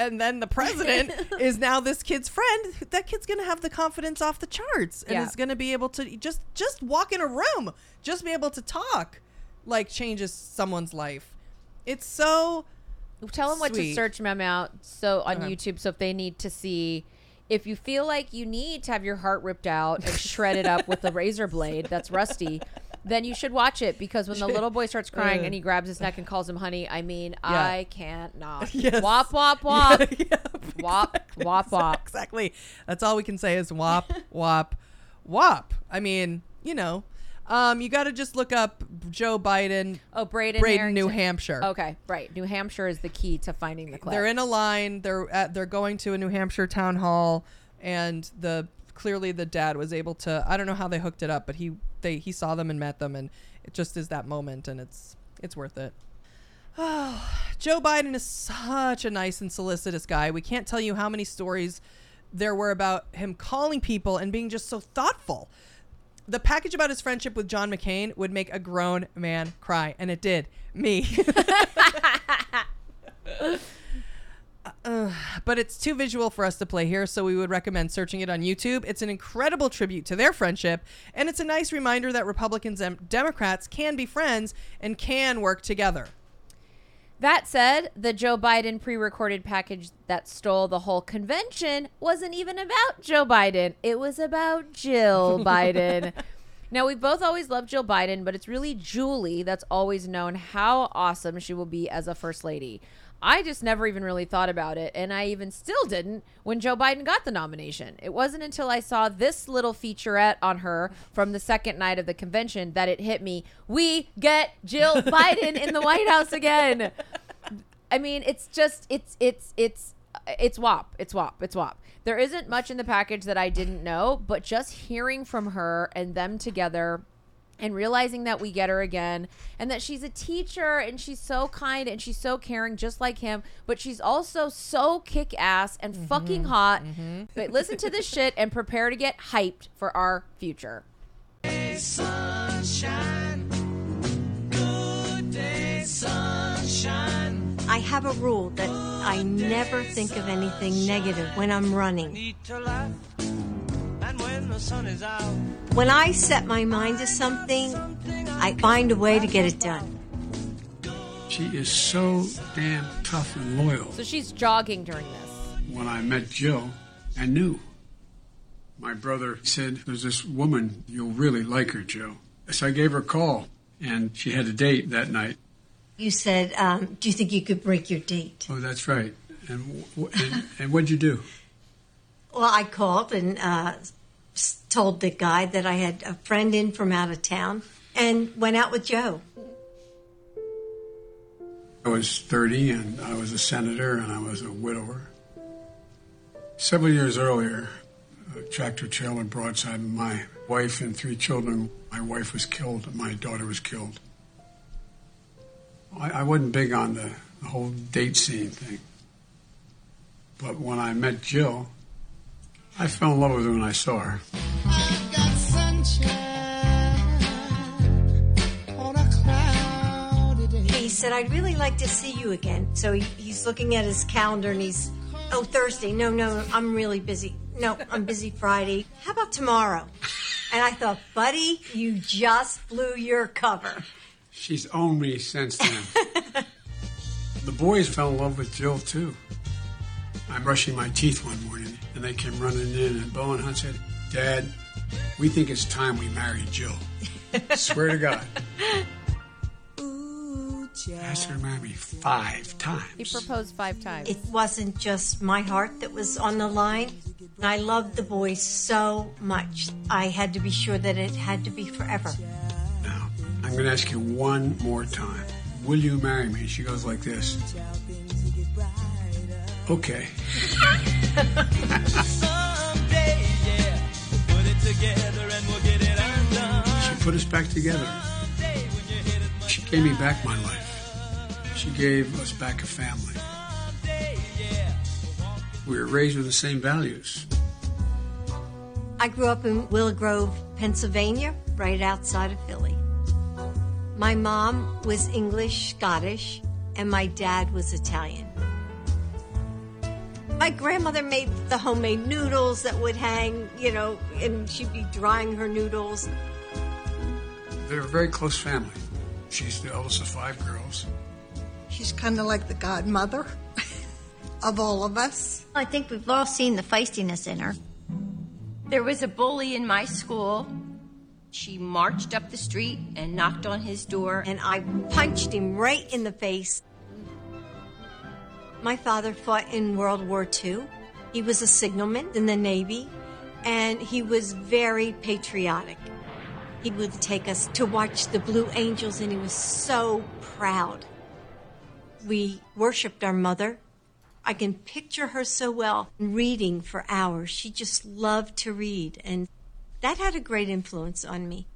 and then the president is now this kid's friend, that kid's going to have the confidence off the charts and yeah. is going to be able to just, just walk in a room, just be able to talk, like, changes someone's life. It's so Tell them sweet. What to search them out. So on okay. YouTube. So if they need to see, if you feel like you need to have your heart ripped out and shredded up with a razor blade that's rusty, then you should watch it, because when the little boy starts crying uh, and he grabs his neck and calls him honey, I mean, yeah. I can't not. Yes. Wop, wop, wop. Yeah, yeah, wop, exactly, wop, wop. Exactly. That's all we can say is wop, wop, wop. I mean, you know, um, you got to just look up Joe Biden. Oh, Braden Braden, New Hampshire. Okay, right. New Hampshire is the key to finding the clip. They're in a line. They're at, they're going to a New Hampshire town hall, and the clearly the dad was able to, I don't know how they hooked it up, but he... They, he saw them and met them, and it just is that moment, and it's it's worth it. Oh, Joe Biden is such a nice and solicitous guy. We can't tell you how many stories there were about him calling people and being just so thoughtful. The package about his friendship with John McCain would make a grown man cry, and it did me. Uh, but it's too visual for us to play here, so we would recommend searching it on YouTube. It's an incredible tribute to their friendship, and it's a nice reminder that Republicans and Democrats can be friends and can work together. That said, the Joe Biden pre-recorded package that stole the whole convention wasn't even about Joe Biden. It was about Jill Biden. Now, we've both always loved Jill Biden, but it's really Julie that's always known how awesome she will be as a first lady. I just never even really thought about it, and I even still didn't when Joe Biden got the nomination. It wasn't until I saw this little featurette on her from the second night of the convention that it hit me. We get Jill Biden in the White House again. I mean, it's just, it's, it's, it's, it's W A P. It's W A P. It's W A P. There isn't much in the package that I didn't know, but just hearing from her and them together and realizing that we get her again, and that she's a teacher, and she's so kind, and she's so caring, just like him. But she's also so kick-ass and mm-hmm. fucking hot. Mm-hmm. But listen to this shit and prepare to get hyped for our future. Hey, sunshine. Good day, sunshine. I have a rule that I never think of anything negative when I'm running. When I set my mind to something, I find a way to get it done. She is so damn tough and loyal. So she's jogging during this. When I met Jill, I knew. My brother said, there's this woman, you'll really like her, Jill. So I gave her a call, and she had a date that night. You said, um, do you think you could break your date? Oh, that's right. And, and, and what'd you do? Well, I called and... Uh, told the guy that I had a friend in from out of town and went out with Joe. I was thirty and I was a senator and I was a widower. Several years earlier, tractor trailer broadside of my wife and three children. My wife was killed. My daughter was killed. I, I wasn't big on the, the whole date scene thing. But when I met Jill, I fell in love with her when I saw her. I've got sunshine on a cloud today. He said, I'd really like to see you again. So he, he's looking at his calendar and he's, oh, Thursday. No, no, I'm really busy. No, I'm busy Friday. How about tomorrow? And I thought, buddy, you just blew your cover. She's owned me since then. The boys fell in love with Jill, too. I'm brushing my teeth one morning, and they came running in, and Beau and Hunt said, Dad, we think it's time we marry Jill. Swear to God. Ooh, Jill. I asked her to marry me five times. He proposed five times. It wasn't just my heart that was on the line. I loved the boy so much. I had to be sure that it had to be forever. Now, I'm going to ask you one more time. Will you marry me? She goes like this. Okay. Someday, yeah, put it together and we'll get it undone. She put us back together. She gave me back my life. She gave us back a family. We were raised with the same values. I grew up in Willow Grove, Pennsylvania, right outside of Philly. My mom was English, Scottish, and my dad was Italian. My grandmother made the homemade noodles that would hang, you know, and she'd be drying her noodles. They're a very close family. She's the eldest of five girls. She's kind of like the godmother of all of us. I think we've all seen the feistiness in her. There was a bully in my school. She marched up the street and knocked on his door. And I punched him right in the face. My father fought in World War Two. He was a signalman in the Navy, and he was very patriotic. He would take us to watch the Blue Angels, and he was so proud. We worshipped our mother. I can picture her so well, reading for hours. She just loved to read, and that had a great influence on me.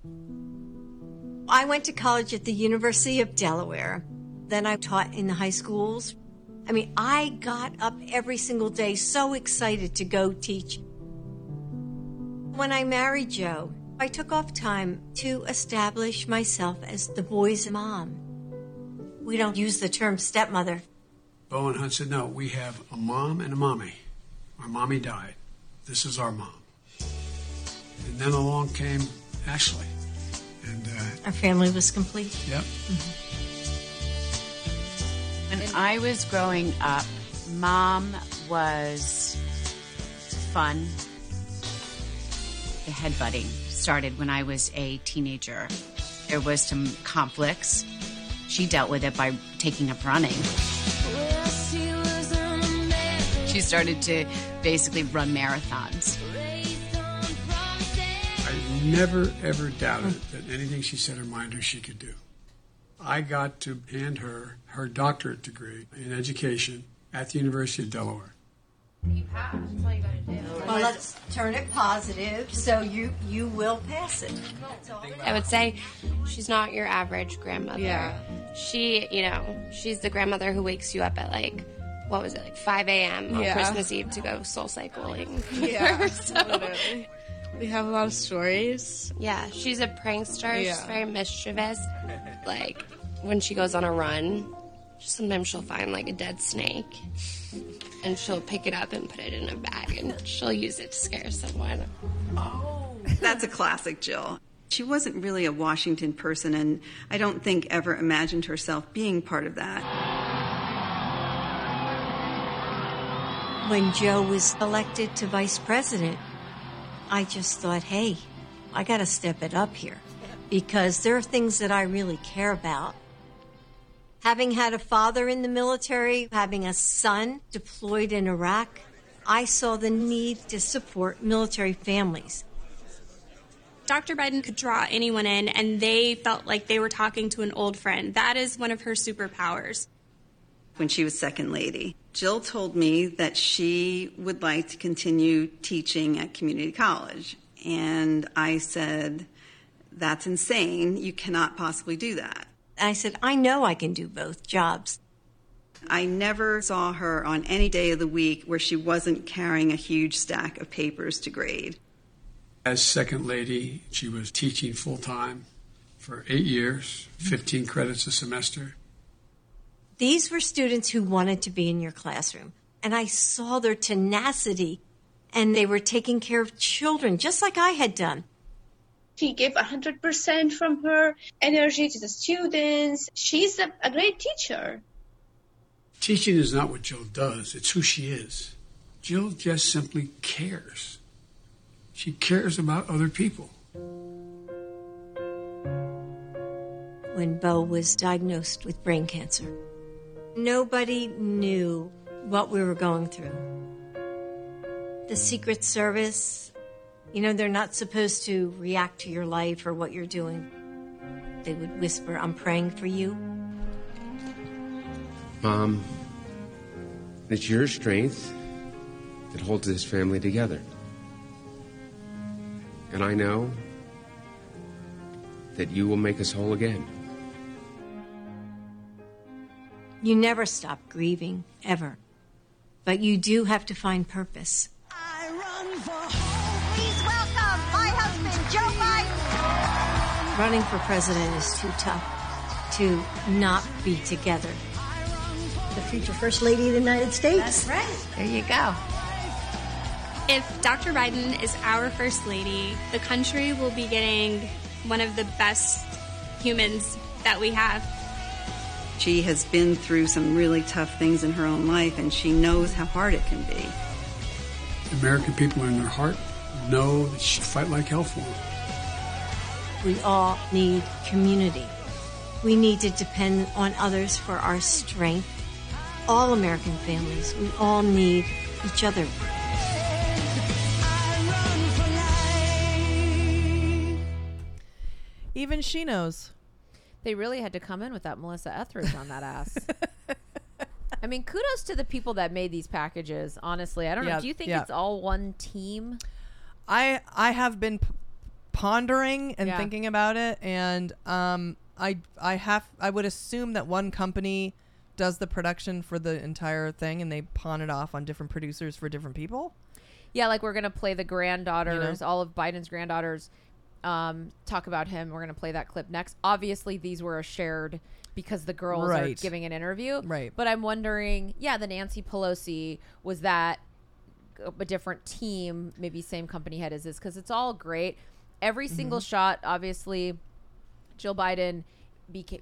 I went to college at the University of Delaware. Then I taught in the high schools. I mean, I got up every single day so excited to go teach. When I married Joe, I took off time to establish myself as the boy's mom. We don't use the term stepmother. Beau and Hunt said, no, we have a mom and a mommy. Our mommy died. This is our mom. And then along came Ashley. And uh, our family was complete. Yep. Mm-hmm. When I was growing up, Mom was fun. The headbutting started when I was a teenager. There was some conflicts. She dealt with it by taking up running. She started to basically run marathons. I never, ever doubted that anything she set her mind to she could do. I got to hand her her doctorate degree in education at the University of Delaware. You pass, that's all you gotta do. Well, let's turn it positive, so you, you will pass it. I would say she's not your average grandmother. Yeah. She, you know, she's the grandmother who wakes you up at, like, what was it, like five a.m. on yeah. Christmas Eve to go soul cycling. Yeah, so. Literally. We have a lot of stories. Yeah, she's a prankster. Yeah. She's very mischievous. Like, when she goes on a run, sometimes she'll find, like, a dead snake. And she'll pick it up and put it in a bag, and she'll use it to scare someone. Oh. That's a classic Jill. She wasn't really a Washington person, and I don't think ever imagined herself being part of that. When Joe was elected to vice president, I just thought, hey, I got to step it up here because there are things that I really care about. Having had a father in the military, having a son deployed in Iraq, I saw the need to support military families. Doctor Biden could draw anyone in, and they felt like they were talking to an old friend. That is one of her superpowers. When she was second lady, Jill told me that she would like to continue teaching at community college. And I said, that's insane. You cannot possibly do that. I said, I know I can do both jobs. I never saw her on any day of the week where she wasn't carrying a huge stack of papers to grade. As second lady, she was teaching full-time for eight years, fifteen credits a semester. These were students who wanted to be in your classroom, and I saw their tenacity, and they were taking care of children just like I had done. She gave one hundred percent from her energy to the students. She's a, a great teacher. Teaching is not what Jill does. It's who she is. Jill just simply cares. She cares about other people. When Beau was diagnosed with brain cancer, nobody knew what we were going through. The Secret Service, you know, they're not supposed to react to your life or what you're doing. They would whisper, I'm praying for you. Mom, it's your strength that holds this family together. And I know that you will make us whole again. You never stop grieving, ever. But you do have to find purpose. I run for hope. Please welcome my husband, Joe Biden. Running for president is too tough to not be together. The future First Lady of the United States. That's right. There you go. If Doctor Biden is our First Lady, the country will be getting one of the best humans that we have. She has been through some really tough things in her own life, and she knows how hard it can be. The American people in their heart know that she fight like hell for them. We all need community. We need to depend on others for our strength. All American families, we all need each other. Even she knows. They really had to come in with that Melissa Etheridge on that ass. I mean, kudos to the people that made these packages, honestly. I don't yeah, know. Do you think yeah. it's all one team? I I have been p- pondering and yeah. thinking about it, and um, I I have I would assume that one company does the production for the entire thing, and they pawn it off on different producers for different people. Yeah, like we're going to play the granddaughters, you know? All of Biden's granddaughters, um, talk about him. We're going to play that clip next. Obviously, these were shared because the girls right. are giving an interview. Right. But I'm wondering, yeah, the Nancy Pelosi, was that a different team, maybe same company head as this? Because it's all great. Every single mm-hmm. shot, obviously, Jill Biden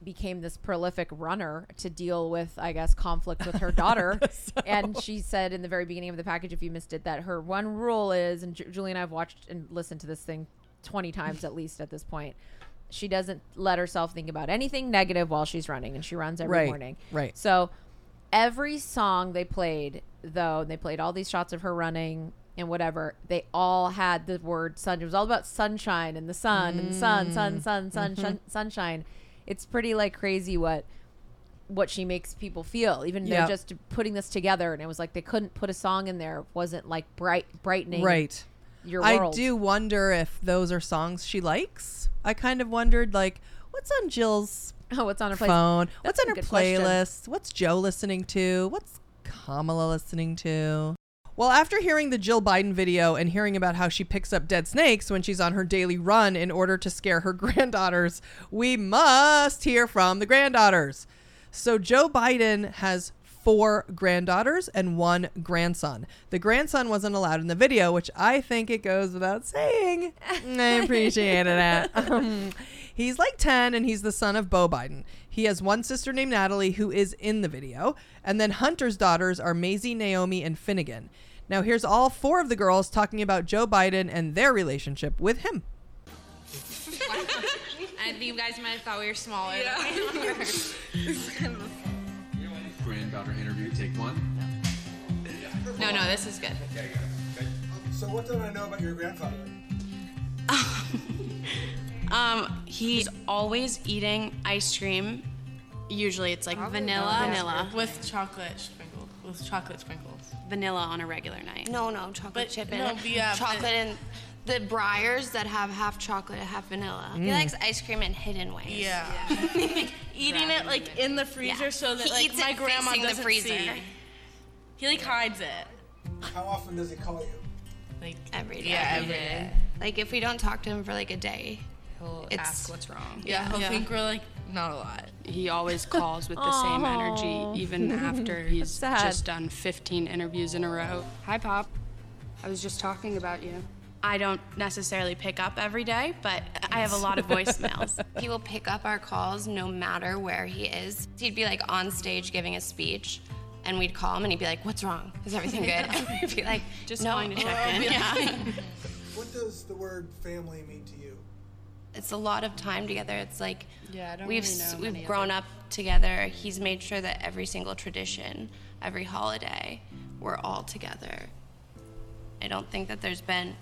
became this prolific runner to deal with, I guess, conflict with her daughter. So. And she said in the very beginning of the package, if you missed it, that her one rule is, and J- Julie and I have watched and listened to this thing twenty times at least at this point, she doesn't let herself think about anything negative while she's running, and she runs every right. morning. Right. So every song they played, though, and they played all these shots of her running and whatever, they all had the word sun. It was all about sunshine and the sun mm. and sun, sun, sun, sun, mm-hmm. sun sunshine. It's pretty like crazy what what she makes people feel, even though yep. just putting this together. And it was like they couldn't put a song in there. It wasn't like bright brightening right. your world. I do wonder if those are songs she likes. I kind of wondered, like, what's on Jill's oh, what's on her phone? That's what's on her playlist? Question. What's Joe listening to? What's Kamala listening to? Well, after hearing the Jill Biden video and hearing about how she picks up dead snakes when she's on her daily run in order to scare her granddaughters, we must hear from the granddaughters. So Joe Biden has four granddaughters and one grandson. The grandson wasn't allowed in the video, which I think it goes without saying. I appreciated that. Um, he's like ten, and he's the son of Beau Biden. He has one sister named Natalie who is in the video. And then Hunter's daughters are Maisie, Naomi, and Finnegan. Now, here's all four of the girls talking about Joe Biden and their relationship with him. I think you guys might have thought we were smaller. Yeah. Granddaughter interview, take one. No, no, this is good. Okay, okay. So what did I know about your grandfather? um, he's always eating ice cream. Usually it's like probably vanilla, vanilla with chocolate. with chocolate sprinkles. Vanilla on a regular night. No, no, chocolate but, chip in. No, but yeah, chocolate but, and the Breyers that have half chocolate and half vanilla. Mm. He likes ice cream in hidden ways. Yeah. yeah. like eating Browning it like in the freezer yeah. so that he like eats my it grandma doesn't the freezer. see. He like hides it. How often does he call you? Like every day. Yeah, every day. Like if we don't talk to him for like a day, he'll it's, ask what's wrong. Yeah, he'll yeah. think we're like not a lot. He always calls with the same energy, even after he's just done fifteen interviews in a row. Hi, Pop. I was just talking about you. I don't necessarily pick up every day, but I have a lot of voicemails. He will pick up our calls no matter where he is. He'd be like on stage giving a speech, and we'd call him, and he'd be like, "What's wrong? Is everything good?" And we'd be like, "Just no. calling to check in." Yeah. What does the word family mean to you? It's a lot of time together. It's like yeah, I don't we've really know we've grown other. up together. He's made sure that every single tradition, every holiday, we're all together. I don't think that there's been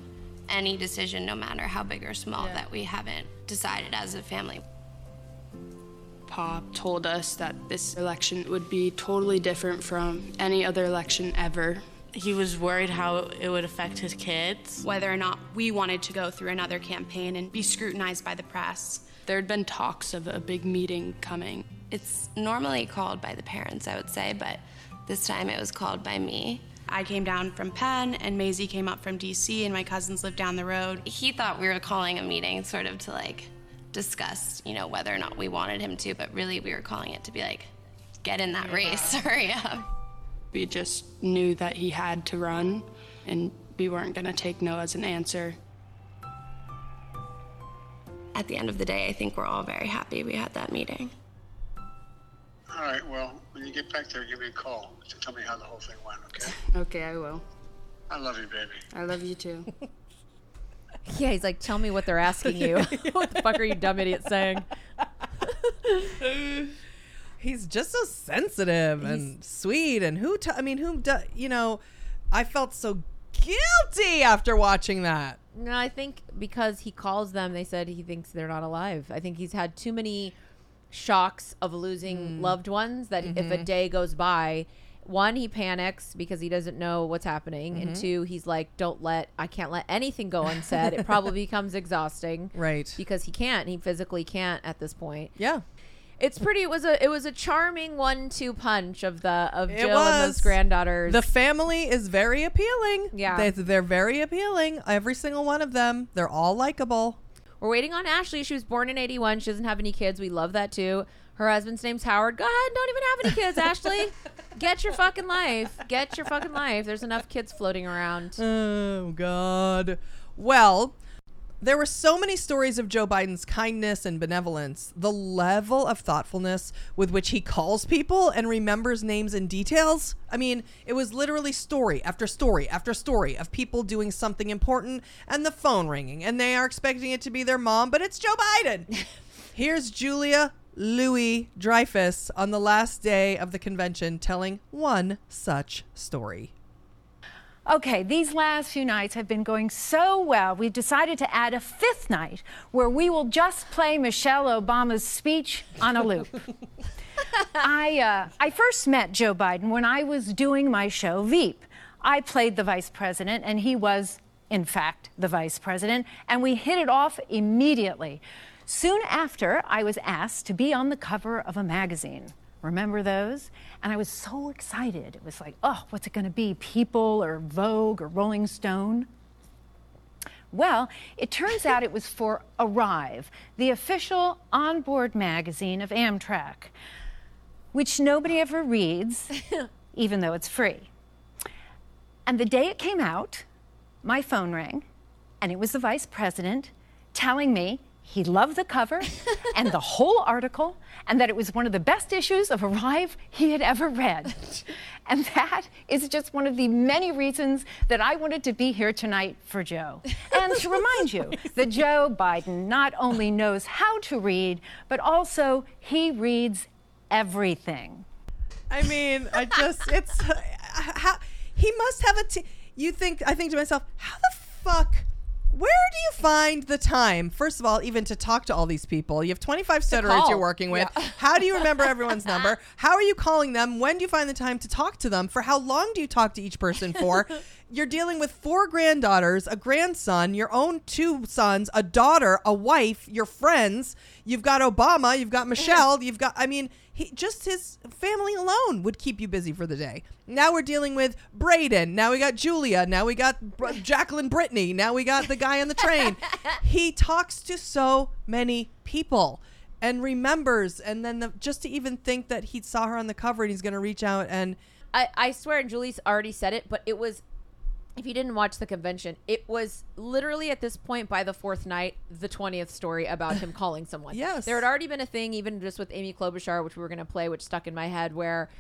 any decision, no matter how big or small, yeah. that we haven't decided as a family. Pop told us that this election would be totally different from any other election ever. He was worried how it would affect his kids. Whether or not we wanted to go through another campaign and be scrutinized by the press. There had been talks of a big meeting coming. It's normally called by the parents, I would say, but this time it was called by me. I came down from Penn, and Maisie came up from D C, and my cousins lived down the road. He thought we were calling a meeting sort of to, like, discuss, you know, whether or not we wanted him to, but really we were calling it to be like, get in that yeah. race, hurry up. We just knew that he had to run, and we weren't going to take no as an answer. At the end of the day, I think we're all very happy we had that meeting. All right, well, when you get back there, give me a call to tell me how the whole thing went, okay? Okay, I will. I love you, baby. I love you, too. Yeah, he's like, tell me what they're asking you. What the fuck are you dumb idiots saying? He's just so sensitive and he's sweet, and who? T- I mean, who? Do- you know, I felt so guilty after watching that. No, I think because he calls them, they said he thinks they're not alive. I think he's had too many shocks of losing mm. loved ones that mm-hmm. if a day goes by, one, he panics because he doesn't know what's happening, mm-hmm. and two, he's like, "Don't let I can't let anything go unsaid." It probably becomes exhausting, right? Because he can't. He physically can't at this point. Yeah. It's pretty. It was a. It was a charming one two punch of the of Jill and those granddaughters. The family is very appealing. Yeah, they, they're very appealing. Every single one of them. They're all likable. We're waiting on Ashley. She was born in eighty-one. She doesn't have any kids. We love that too. Her husband's name's Howard. Go ahead. Don't even have any kids, Ashley. Get your fucking life. Get your fucking life. There's enough kids floating around. Oh God. Well. There were so many stories of Joe Biden's kindness and benevolence. The level of thoughtfulness with which he calls people and remembers names and details. I mean, it was literally story after story after story of people doing something important and the phone ringing. And they are expecting it to be their mom, but it's Joe Biden. Here's Julia Louis-Dreyfus on the last day of the convention telling one such story. Okay, these last few nights have been going so well, we've decided to add a fifth night where we will just play Michelle Obama's speech on a loop. I uh, I first met Joe Biden when I was doing my show, Veep. I played the vice president, and he was, in fact, the vice president, and we hit it off immediately. Soon after, I was asked to be on the cover of a magazine. Remember those? And I was so excited. It was like, oh, what's it going to be? People or Vogue or Rolling Stone? Well, it turns out it was for Arrive, the official onboard magazine of Amtrak, which nobody ever reads, even though it's free. And the day it came out, my phone rang, and it was the vice president telling me he loved the cover and the whole article, and that it was one of the best issues of Arrive he had ever read. And that is just one of the many reasons that I wanted to be here tonight for Joe. And to remind you that Joe Biden not only knows how to read, but also he reads everything. I mean, I just, it's, uh, how, he must have a, t- you think, I think to myself, how the fuck where do you find the time, first of all, even to talk to all these people? You have twenty-five stutterers you're working with. Yeah. How do you remember everyone's number? How are you calling them? When do you find the time to talk to them? For how long do you talk to each person for? You're dealing with four granddaughters, a grandson, your own two sons, a daughter, a wife, your friends. You've got Obama. You've got Michelle. You've got, I mean, he, just his family alone would keep you busy for the day. Now we're dealing with Braden. Now we got Julia. Now we got Br- Jacqueline Brittany. Now we got the guy on the train. He talks to so many people and remembers. And then the, just to even think that he saw her on the cover and he's going to reach out and. I, I swear, and Julie's already said it, but it was. If you didn't watch the convention, it was literally at this point by the fourth night, the twentieth story about him calling someone. Yes. There had already been a thing, even just with Amy Klobuchar, which we were going to play, which stuck in my head, where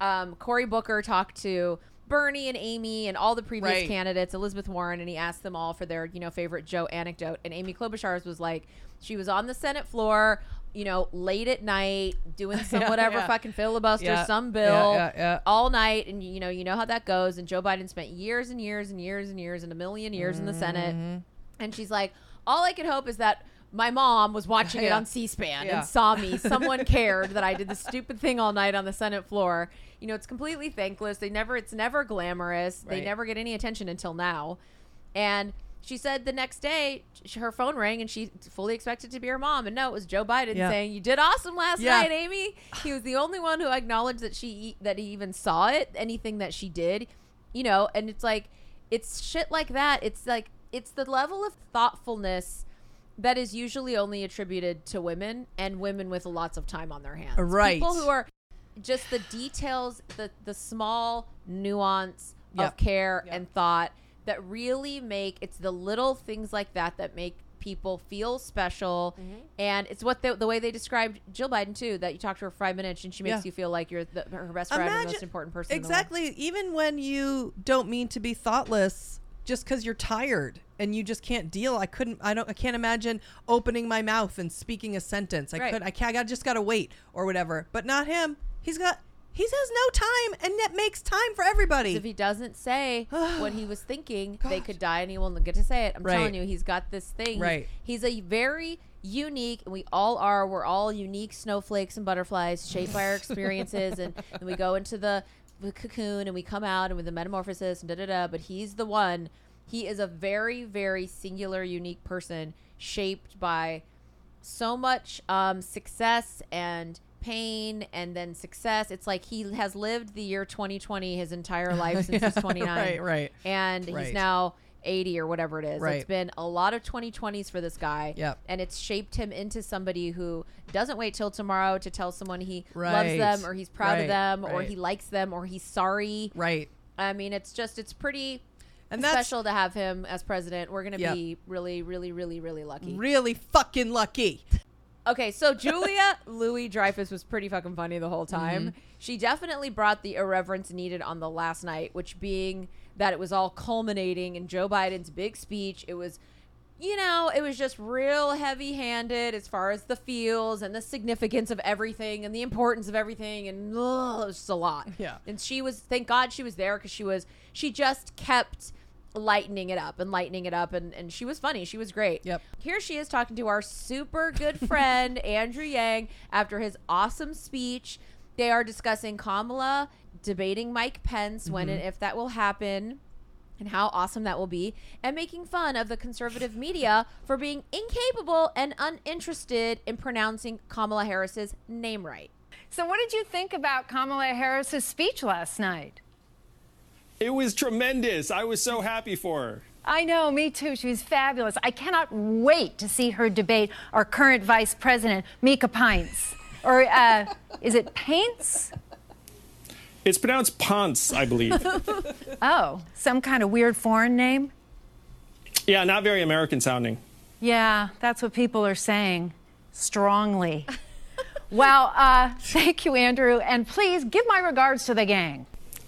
um, Cory Booker talked to Bernie and Amy and all the previous right. candidates, Elizabeth Warren, and he asked them all for their, you know, favorite Joe anecdote. And Amy Klobuchar's was like, she was on the Senate floor, you know, late at night, doing some yeah, whatever yeah. fucking filibuster, yeah, some bill yeah, yeah, yeah. all night. And, you know, you know how that goes. And Joe Biden spent years and years and years and years and a million years mm-hmm. in the Senate. And she's like, all I could hope is that my mom was watching yeah. it on C-SPAN yeah. and saw me. Someone cared that I did this stupid thing all night on the Senate floor. You know, it's completely thankless. They never, it's never glamorous. Right. They never get any attention until now. And she said the next day her phone rang and she fully expected to be her mom. And no, it was Joe Biden yeah. saying, you did awesome last yeah. night, Amy. He was the only one who acknowledged that she that he even saw it, anything that she did, you know. And it's like, it's shit like that. It's like, it's the level of thoughtfulness that is usually only attributed to women and women with lots of time on their hands. Right. People who are just the details, the, the small nuance yep. of care yep. and thought. That really make, it's the little things like that that make people feel special. Mm-hmm. And it's what they, the way they described Jill Biden, too, that you talk to her for five minutes and she makes yeah. you feel like you're the, her best friend and the most important person. Exactly. In the world. Even when you don't mean to be thoughtless, just because you're tired and you just can't deal. I couldn't, I don't, I can't imagine opening my mouth and speaking a sentence. I right. could, I can't, I just got to wait or whatever. But not him. He's got. He has no time, and that makes time for everybody. If he doesn't say what he was thinking, God. They could die, and he won't get to say it. I'm right. telling you, he's got this thing. Right. He's a very unique, and we all are. We're all unique snowflakes and butterflies shaped by our experiences, and, and we go into the, the cocoon, and we come out, and with the metamorphosis, and da-da-da, but he's the one. He is a very, very singular, unique person shaped by so much um, success and pain and then success. It's like he has lived the year twenty twenty his entire life since yeah, he's twenty-nine right right and right. he's now eighty or whatever it is right. It's been a lot of twenty twenties for this guy yep. and it's shaped him into somebody who doesn't wait till tomorrow to tell someone he right. loves them or he's proud right. of them right. or he likes them or he's sorry right. I mean, it's just, it's pretty and special to have him as president. We're gonna yep. be really really really really lucky really fucking lucky. Okay, so Julia Louis-Dreyfus was pretty fucking funny the whole time. Mm-hmm. She definitely brought the irreverence needed on the last night, which being that it was all culminating in Joe Biden's big speech. It was, you know, it was just real heavy-handed as far as the feels and the significance of everything and the importance of everything. And ugh, it was just a lot. Yeah. And she was, thank God she was there because she was, she just kept lightening it up and lightening it up and, and she was funny. She was great. Yep. Here she is talking to our super good friend Andrew Yang after his awesome speech. They are discussing Kamala debating Mike Pence mm-hmm. when and if that will happen and how awesome that will be, and making fun of the conservative media for being incapable and uninterested in pronouncing Kamala Harris's name right. So what did you think about Kamala Harris's speech last night? It was tremendous. I was so happy for her. I know, me too. She was fabulous. I cannot wait to see her debate our current vice president, Mika Pines. Or uh, is it Paints? It's pronounced Ponce, I believe. Oh, some kind of weird foreign name? Yeah, not very American sounding. Yeah, that's what people are saying strongly. Well, uh, thank you, Andrew. And please give my regards to the gang.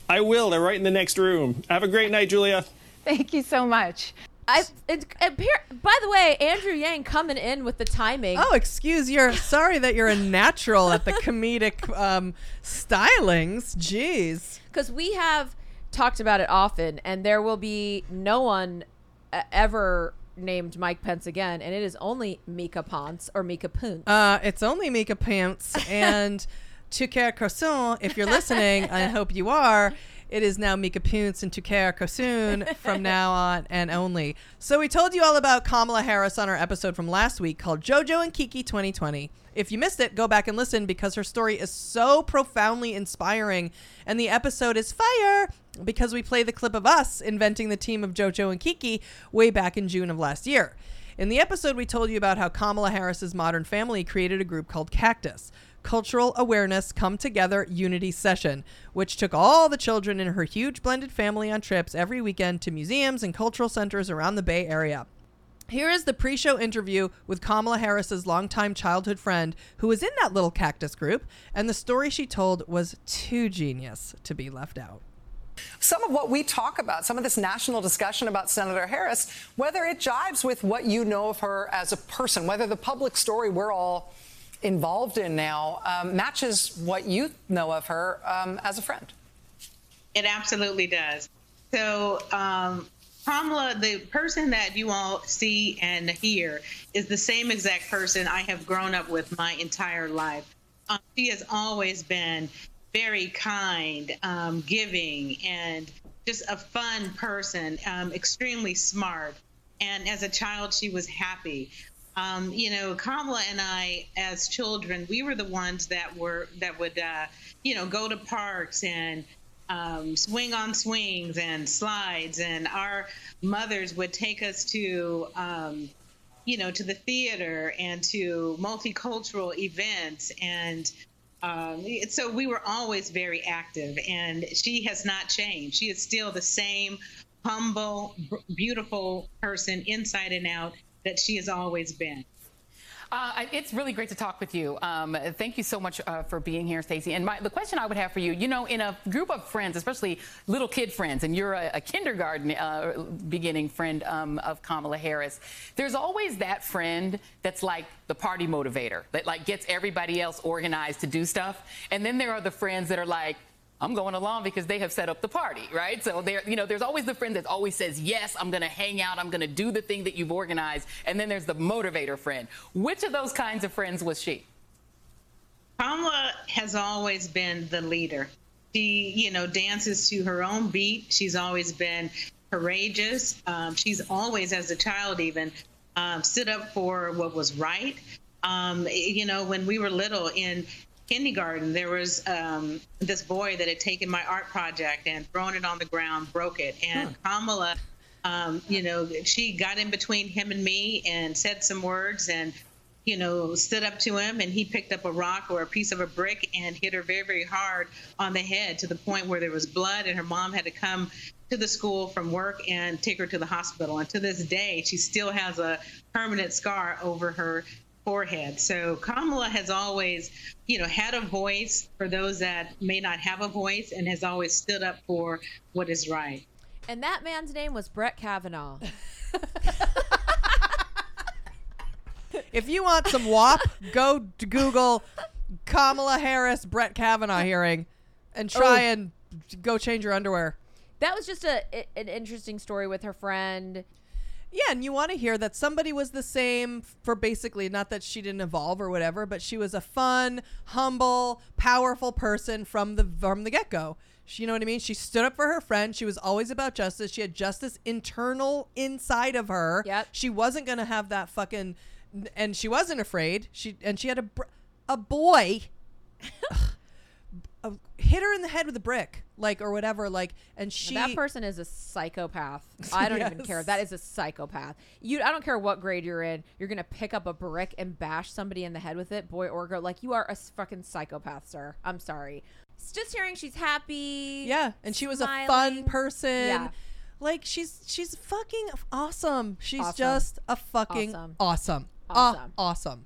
I will. They're right in the next room. Have a great night, Julia. Thank you so much. I, it, it, by the way, Andrew Yang coming in with the timing. Oh, excuse your. Sorry that you're a natural at the comedic um, stylings. Jeez. Because we have talked about it often, and there will be no one ever named Mike Pence again, and it is only Mika Ponce or Mika Pence. Uh, it's only Mika Pence. And Tucker Carlson, if you're listening, I hope you are. It is now Mika Pence and Tucker Carlson from now on and only. So we told you all about Kamala Harris on our episode from last week called JoJo and Kiki twenty twenty. If you missed it, go back and listen because her story is so profoundly inspiring. And the episode is fire because we play the clip of us inventing the team of JoJo and Kiki way back in June of last year. In the episode, we told you about how Kamala Harris's modern family created a group called Cactus. Cultural Awareness Come Together Unity Session, which took all the children in her huge blended family on trips every weekend to museums and cultural centers around the Bay Area. Here is the pre-show interview with Kamala Harris's longtime childhood friend who was in that little Cactus group, and the story she told was too genius to be left out. Some of what we talk about, some of this national discussion about Senator Harris, whether it jives with what you know of her as a person, whether the public story we're all involved in now um, matches what you know of her um, as a friend. It absolutely does. So um, Kamala, the person that you all see and hear is the same exact person I have grown up with my entire life. Um, she has always been very kind, um, giving, and just a fun person, um, extremely smart. And as a child, she was happy. Um, you know, Kamala and I, as children, we were the ones that were that would, uh, you know, go to parks and um, swing on swings and slides. And our mothers would take us to, um, you know, to the theater and to multicultural events. And um, so we were always very active. And she has not changed. She is still the same humble, beautiful person inside and out that she has always been. Uh, it's really great to talk with you. Um, thank you so much uh, for being here, Stacey. And my, the question I would have for you, you know, in a group of friends, especially little kid friends, and you're a, a kindergarten uh, beginning friend um, of Kamala Harris, there's always that friend that's like the party motivator, that like gets everybody else organized to do stuff. And then there are the friends that are like, I'm going along because they have set up the party, right? So there, you know, there's always the friend that always says, yes, I'm going to hang out. I'm going to do the thing that you've organized. And then there's the motivator friend. Which of those kinds of friends was she? Kamala has always been the leader. She, you know, dances to her own beat. She's always been courageous. Um, she's always, as a child even, um, stood up for what was right. Um, you know, when we were little in kindergarten, there was um, this boy that had taken my art project and thrown it on the ground, broke it. And huh. Kamala, um, you know, she got in between him and me and said some words and, you know, stood up to him. And he picked up a rock or a piece of a brick and hit her very, very hard on the head to the point where there was blood. And her mom had to come to the school from work and take her to the hospital. And to this day, she still has a permanent scar over her forehead. So Kamala has always, you know, had a voice for those that may not have a voice and has always stood up for what is right. And that man's name was Brett Kavanaugh. If you want some W A P, go to Google Kamala Harris, Brett Kavanaugh hearing and try oh. and go change your underwear. That was just a an interesting story with her friend. Yeah, and you want to hear that somebody was the same for basically, not that she didn't evolve or whatever, but she was a fun, humble, powerful person from the from the get-go. She, you know what I mean? She stood up for her friend. She was always about justice. She had justice internal inside of her. Yep. She wasn't going to have that fucking, and she wasn't afraid. She and she had a a boy ugh, hit her in the head with a brick. Like, or whatever, like, and she... That person is a psychopath. I don't yes. even care. That is a psychopath. You, I don't care what grade you're in. You're going to pick up a brick and bash somebody in the head with it, boy or girl. Like, you are a fucking psychopath, sir. I'm sorry. It's just hearing she's happy. Yeah, and she was smiling. A fun person. Yeah. Like, she's she's fucking awesome. She's awesome. Just a fucking awesome. Awesome. Awesome. Uh, awesome.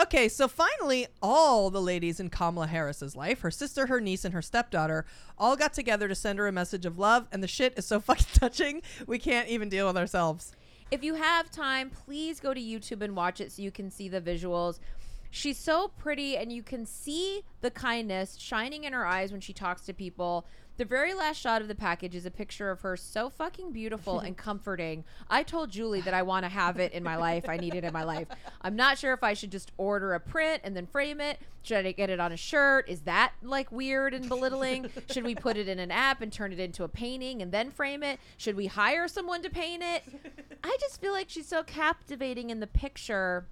Okay, so finally, all the ladies in Kamala Harris's life, her sister, her niece, and her stepdaughter, all got together to send her a message of love, and the shit is so fucking touching, we can't even deal with ourselves. If you have time, please go to YouTube and watch it so you can see the visuals. She's so pretty, and you can see the kindness shining in her eyes when she talks to people. The very last shot of the package is a picture of her so fucking beautiful and comforting. I told Julie that I want to have it in my life. I need it in my life. I'm not sure if I should just order a print and then frame it. Should I get it on a shirt? Is that like weird and belittling? Should we put it in an app and turn it into a painting and then frame it? Should we hire someone to paint it? I just feel like she's so captivating in the picture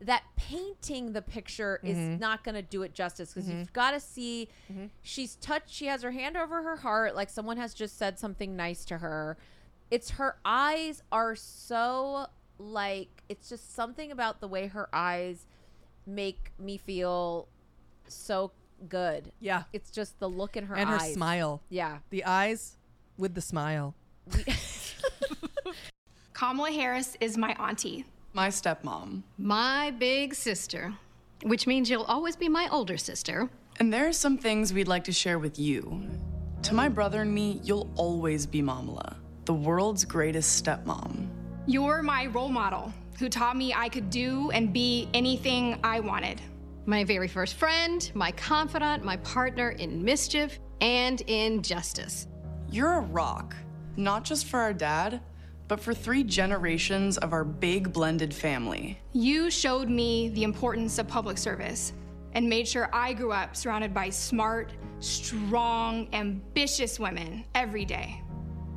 that painting the picture mm-hmm. is not going to do it justice, because mm-hmm. you've got to see mm-hmm. she's touched. She has her hand over her heart like someone has just said something nice to her. It's her eyes are so like, it's just something about the way her eyes make me feel so good. Yeah. It's just the look in her and eyes. And her smile. Yeah. The eyes with the smile. Kamala Harris is my auntie. My stepmom. My big sister, which means you'll always be my older sister. And there are some things we'd like to share with you. To my brother and me, you'll always be Mamala, the world's greatest stepmom. You're my role model, who taught me I could do and be anything I wanted. My very first friend, my confidant, my partner in mischief and in justice. You're a rock, not just for our dad, but for three generations of our big blended family. You showed me the importance of public service and made sure I grew up surrounded by smart, strong, ambitious women every day.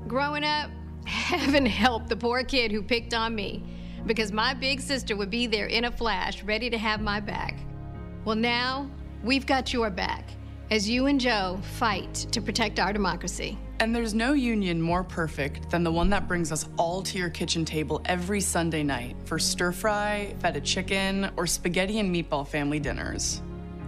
Growing up, heaven help the poor kid who picked on me, because my big sister would be there in a flash, ready to have my back. Well, now we've got your back as you and Joe fight to protect our democracy. And there's no union more perfect than the one that brings us all to your kitchen table every Sunday night for stir-fry, feta chicken, or spaghetti and meatball family dinners.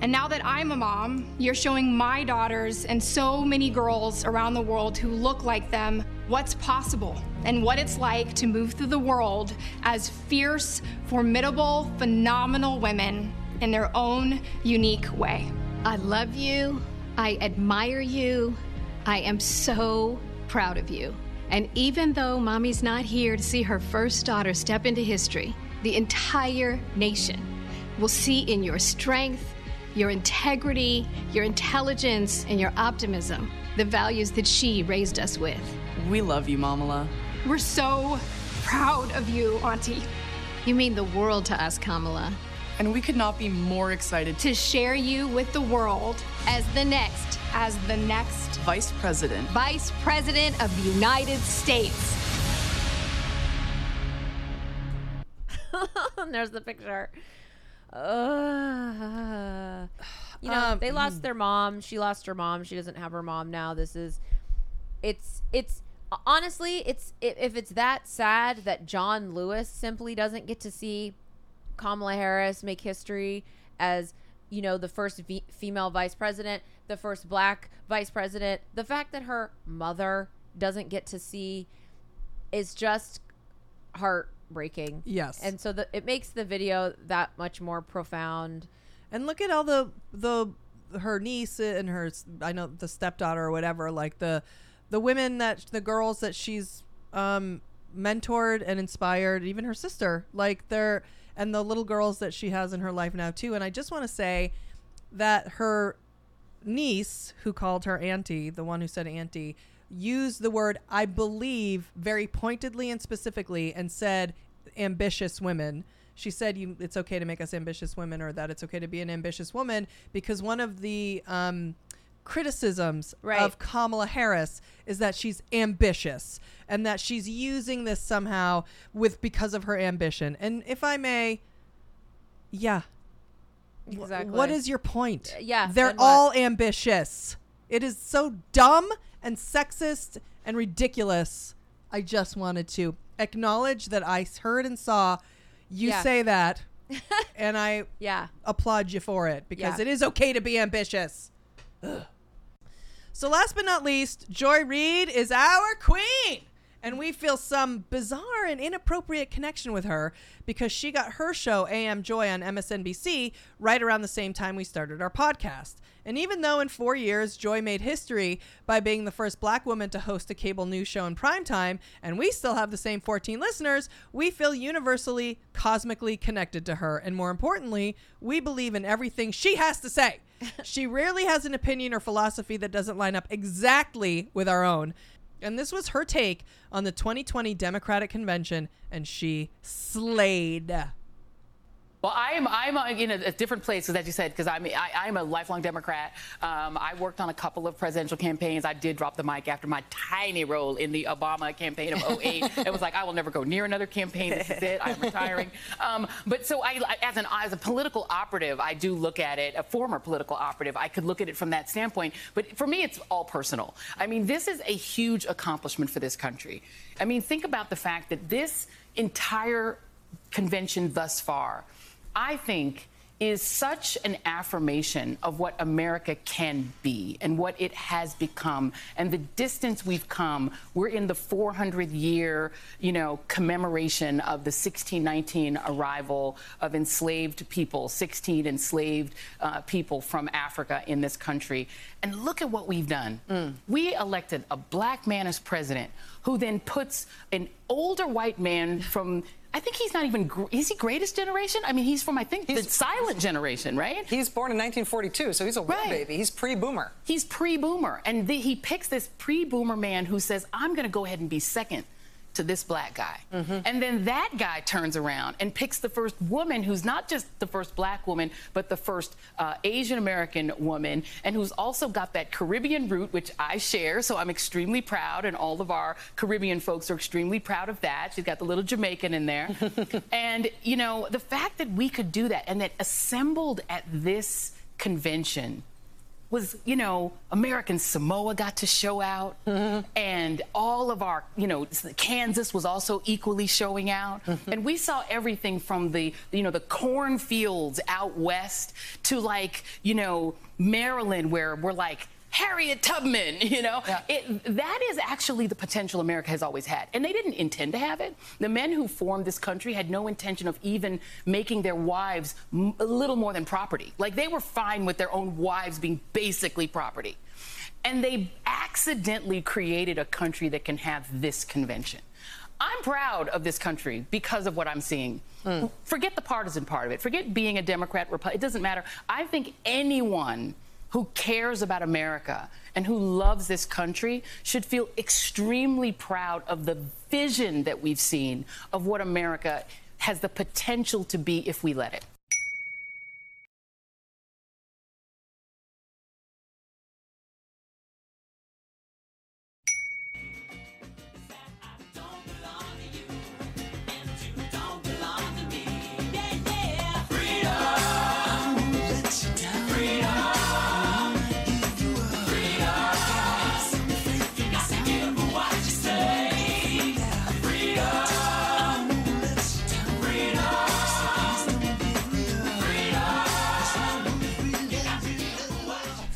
And now that I'm a mom, you're showing my daughters and so many girls around the world who look like them what's possible and what it's like to move through the world as fierce, formidable, phenomenal women in their own unique way. I love you. I admire you. I am so proud of you. And even though Mommy's not here to see her first daughter step into history, the entire nation will see in your strength, your integrity, your intelligence, and your optimism the values that she raised us with. We love you, Mamala. We're so proud of you, Auntie. You mean the world to us, Kamala. And we could not be more excited to share you with the world as the next, as the next Vice President. Vice President of the United States. There's the picture. Uh, you know, um, they lost their mom. She lost her mom. She doesn't have her mom now. This is, it's, it's, honestly, it's, if it's that sad that John Lewis simply doesn't get to see Kamala Harris make history as, you know, the first v- female vice president, the first black vice president. The fact that her mother doesn't get to see is just heartbreaking. Yes. And so the, it makes the video that much more profound. And look at all the, the her niece and her, I know, the stepdaughter or whatever, like the, the women that, the girls that she's um, mentored and inspired, even her sister, like they're, and the little girls that she has in her life now, too. And I just want to say that her niece, who called her auntie, the one who said auntie, used the word, I believe, very pointedly and specifically, and said ambitious women. She said, "You, it's okay to make us ambitious women, or that it's okay to be an ambitious woman," because one of the um, criticisms right. of Kamala Harris is that she's ambitious, and that she's using this somehow with because of her ambition. And if I may, yeah, exactly. What is your point? Yeah, they're all ambitious. It is so dumb and sexist and ridiculous. I just wanted to acknowledge that I heard and saw you yeah. say that, and I yeah. applaud you for it, because yeah. it is okay to be ambitious. Ugh. So last but not least, Joy Reid is our queen. And we feel some bizarre and inappropriate connection with her because she got her show, A M Joy, on M S N B C right around the same time we started our podcast. And even though in four years, Joy made history by being the first black woman to host a cable news show in primetime, and we still have the same fourteen listeners, we feel universally, cosmically connected to her. And more importantly, we believe in everything she has to say. She rarely has an opinion or philosophy that doesn't line up exactly with our own. And this was her take on the twenty twenty Democratic Convention, and she slayed. Well, I'm I'm in a, a different place, as you said, because I'm I, I'm a lifelong Democrat. Um, I worked on a couple of presidential campaigns. I did drop the mic after my tiny role in the Obama campaign of oh eight. It was like, I will never go near another campaign. This is it. I'm retiring. Um, but so I, as an as a political operative, I do look at it, a former political operative, I could look at it from that standpoint. But for me, it's all personal. I mean, this is a huge accomplishment for this country. I mean, think about the fact that this entire convention thus far, I think, is such an affirmation of what America can be and what it has become and the distance we've come. We're in the four hundredth year, you know, commemoration of the sixteen nineteen arrival of enslaved people, sixteen enslaved uh, people from Africa in this country. And look at what we've done. Mm. We elected a black man as president who then puts an older white man from... I think he's not even, is he greatest generation? I mean, he's from, I think, he's, the silent generation, right? He's born in nineteen forty-two, so he's a war right. baby. He's pre-boomer. He's pre-boomer. And the, he picks this pre-boomer man who says, I'm going to go ahead and be second to this black guy. Mm-hmm. And then that guy turns around and picks the first woman who's not just the first black woman, but the first uh, Asian American woman, and who's also got that Caribbean root, which I share, so I'm extremely proud, and all of our Caribbean folks are extremely proud of that. She's got the little Jamaican in there. And, you know, the fact that we could do that and that assembled at this convention was, you know, American Samoa got to show out, mm-hmm. and all of our, you know, Kansas was also equally showing out. Mm-hmm. And we saw everything from the, you know, the cornfields out west to, like, you know, Maryland, where we're like, Harriet Tubman, you know, yeah. it, that is actually the potential America has always had. And they didn't intend to have it. The men who formed this country had no intention of even making their wives m- a little more than property. Like, they were fine with their own wives being basically property. And they accidentally created a country that can have this convention. I'm proud of this country because of what I'm seeing. Mm. Forget the partisan part of it. Forget being a Democrat, Republican. It doesn't matter. I think anyone who cares about America and who loves this country should feel extremely proud of the vision that we've seen of what America has the potential to be if we let it.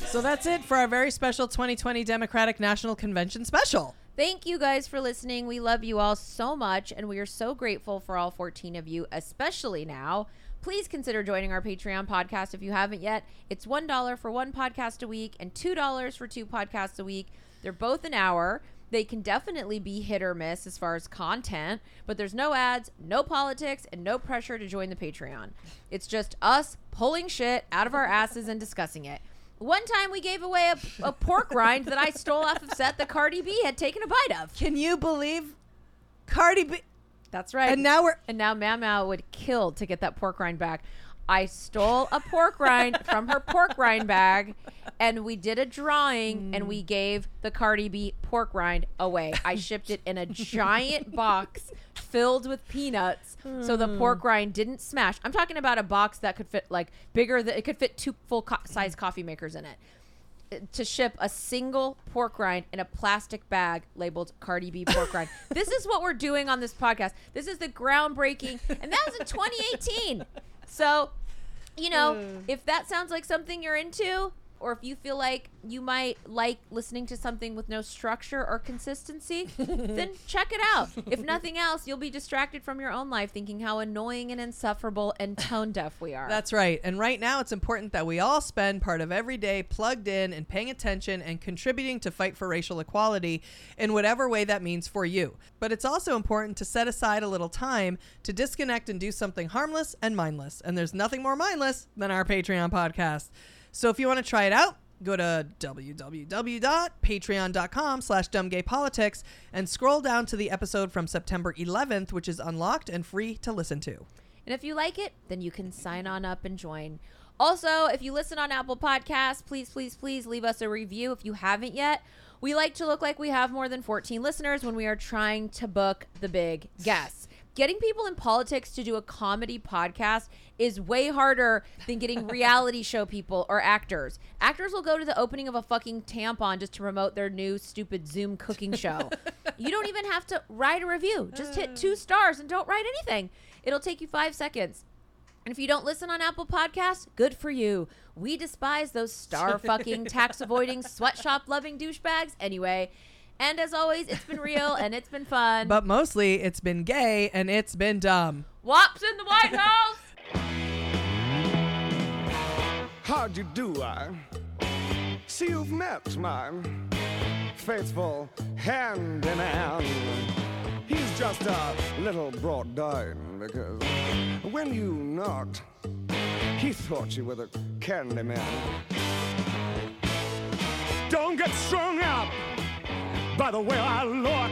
So that's it for our very special twenty twenty Democratic National Convention special. Thank you guys for listening. We love you all so much, and we are so grateful for all fourteen of you, especially now. Please consider joining our Patreon podcast if you haven't yet. It's one dollar for one podcast a week and two dollars for two podcasts a week. They're both an hour. They can definitely be hit or miss as far as content, but there's no ads, no politics, and no pressure to join the Patreon. It's just us pulling shit out of our asses and discussing it. One time we gave away a, a pork rind that I stole off of set that Cardi B had taken a bite of. Can you believe Cardi B? That's right. And now we're and now Mamaw would kill to get that pork rind back. I stole a pork rind from her pork rind bag, and we did a drawing, mm. and we gave the Cardi B pork rind away. I shipped it in a giant box filled with peanuts, mm. so the pork rind didn't smash. I'm talking about a box that could fit, like, bigger than, it could fit two full-size co- coffee makers in it. To ship a single pork rind in a plastic bag labeled Cardi B pork rind. This is what we're doing on this podcast. This is the groundbreaking, and that was in twenty eighteen. So, you know, mm. if that sounds like something you're into, or if you feel like you might like listening to something with no structure or consistency, then check it out. If nothing else, you'll be distracted from your own life thinking how annoying and insufferable and tone deaf we are. That's right. And right now it's important that we all spend part of every day plugged in and paying attention and contributing to fight for racial equality in whatever way that means for you. But it's also important to set aside a little time to disconnect and do something harmless and mindless. And there's nothing more mindless than our Patreon podcast. So if you want to try it out, go to w w w dot patreon dot com slash dumb gay politics and scroll down to the episode from September eleventh, which is unlocked and free to listen to. And if you like it, then you can sign on up and join. Also, if you listen on Apple Podcasts, please, please, please leave us a review if you haven't yet. We like to look like we have more than fourteen listeners when we are trying to book the big guests. Getting people in politics to do a comedy podcast is way harder than getting reality show people or actors. Actors will go to the opening of a fucking tampon just to promote their new stupid Zoom cooking show. You don't even have to write a review. Just hit two stars and don't write anything. It'll take you five seconds. And if you don't listen on Apple Podcasts, good for you. We despise those star fucking tax avoiding sweatshop loving douchebags anyway. And as always, it's been real and it's been fun. But mostly, it's been gay and it's been dumb. W A P's in the White House! How'd you do, I? See, you've met my faithful hand in hand. He's just a little brought down because when you knocked, he thought you were the candy man. Don't get strung up by the way I look.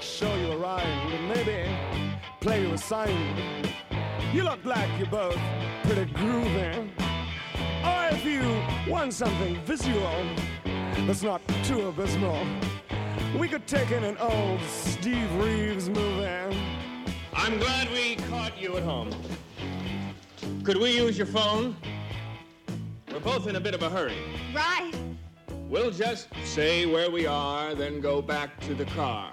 show you around and maybe play you a sign. You look like you're both pretty groovy. Or if you want something visual that's not too abysmal, we could take in an old Steve Reeves movie. I'm glad we caught you at home. Could we use your phone? We're both in a bit of a hurry. Right. We'll just say where we are, then go back to the car.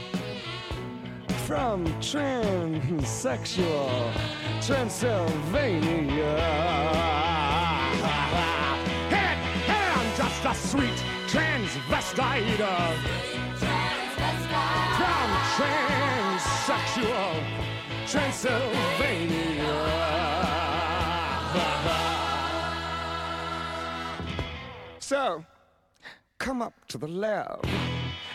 from transsexual Transylvania. A sweet transvestite from transsexual Transylvania. So, come up to the lab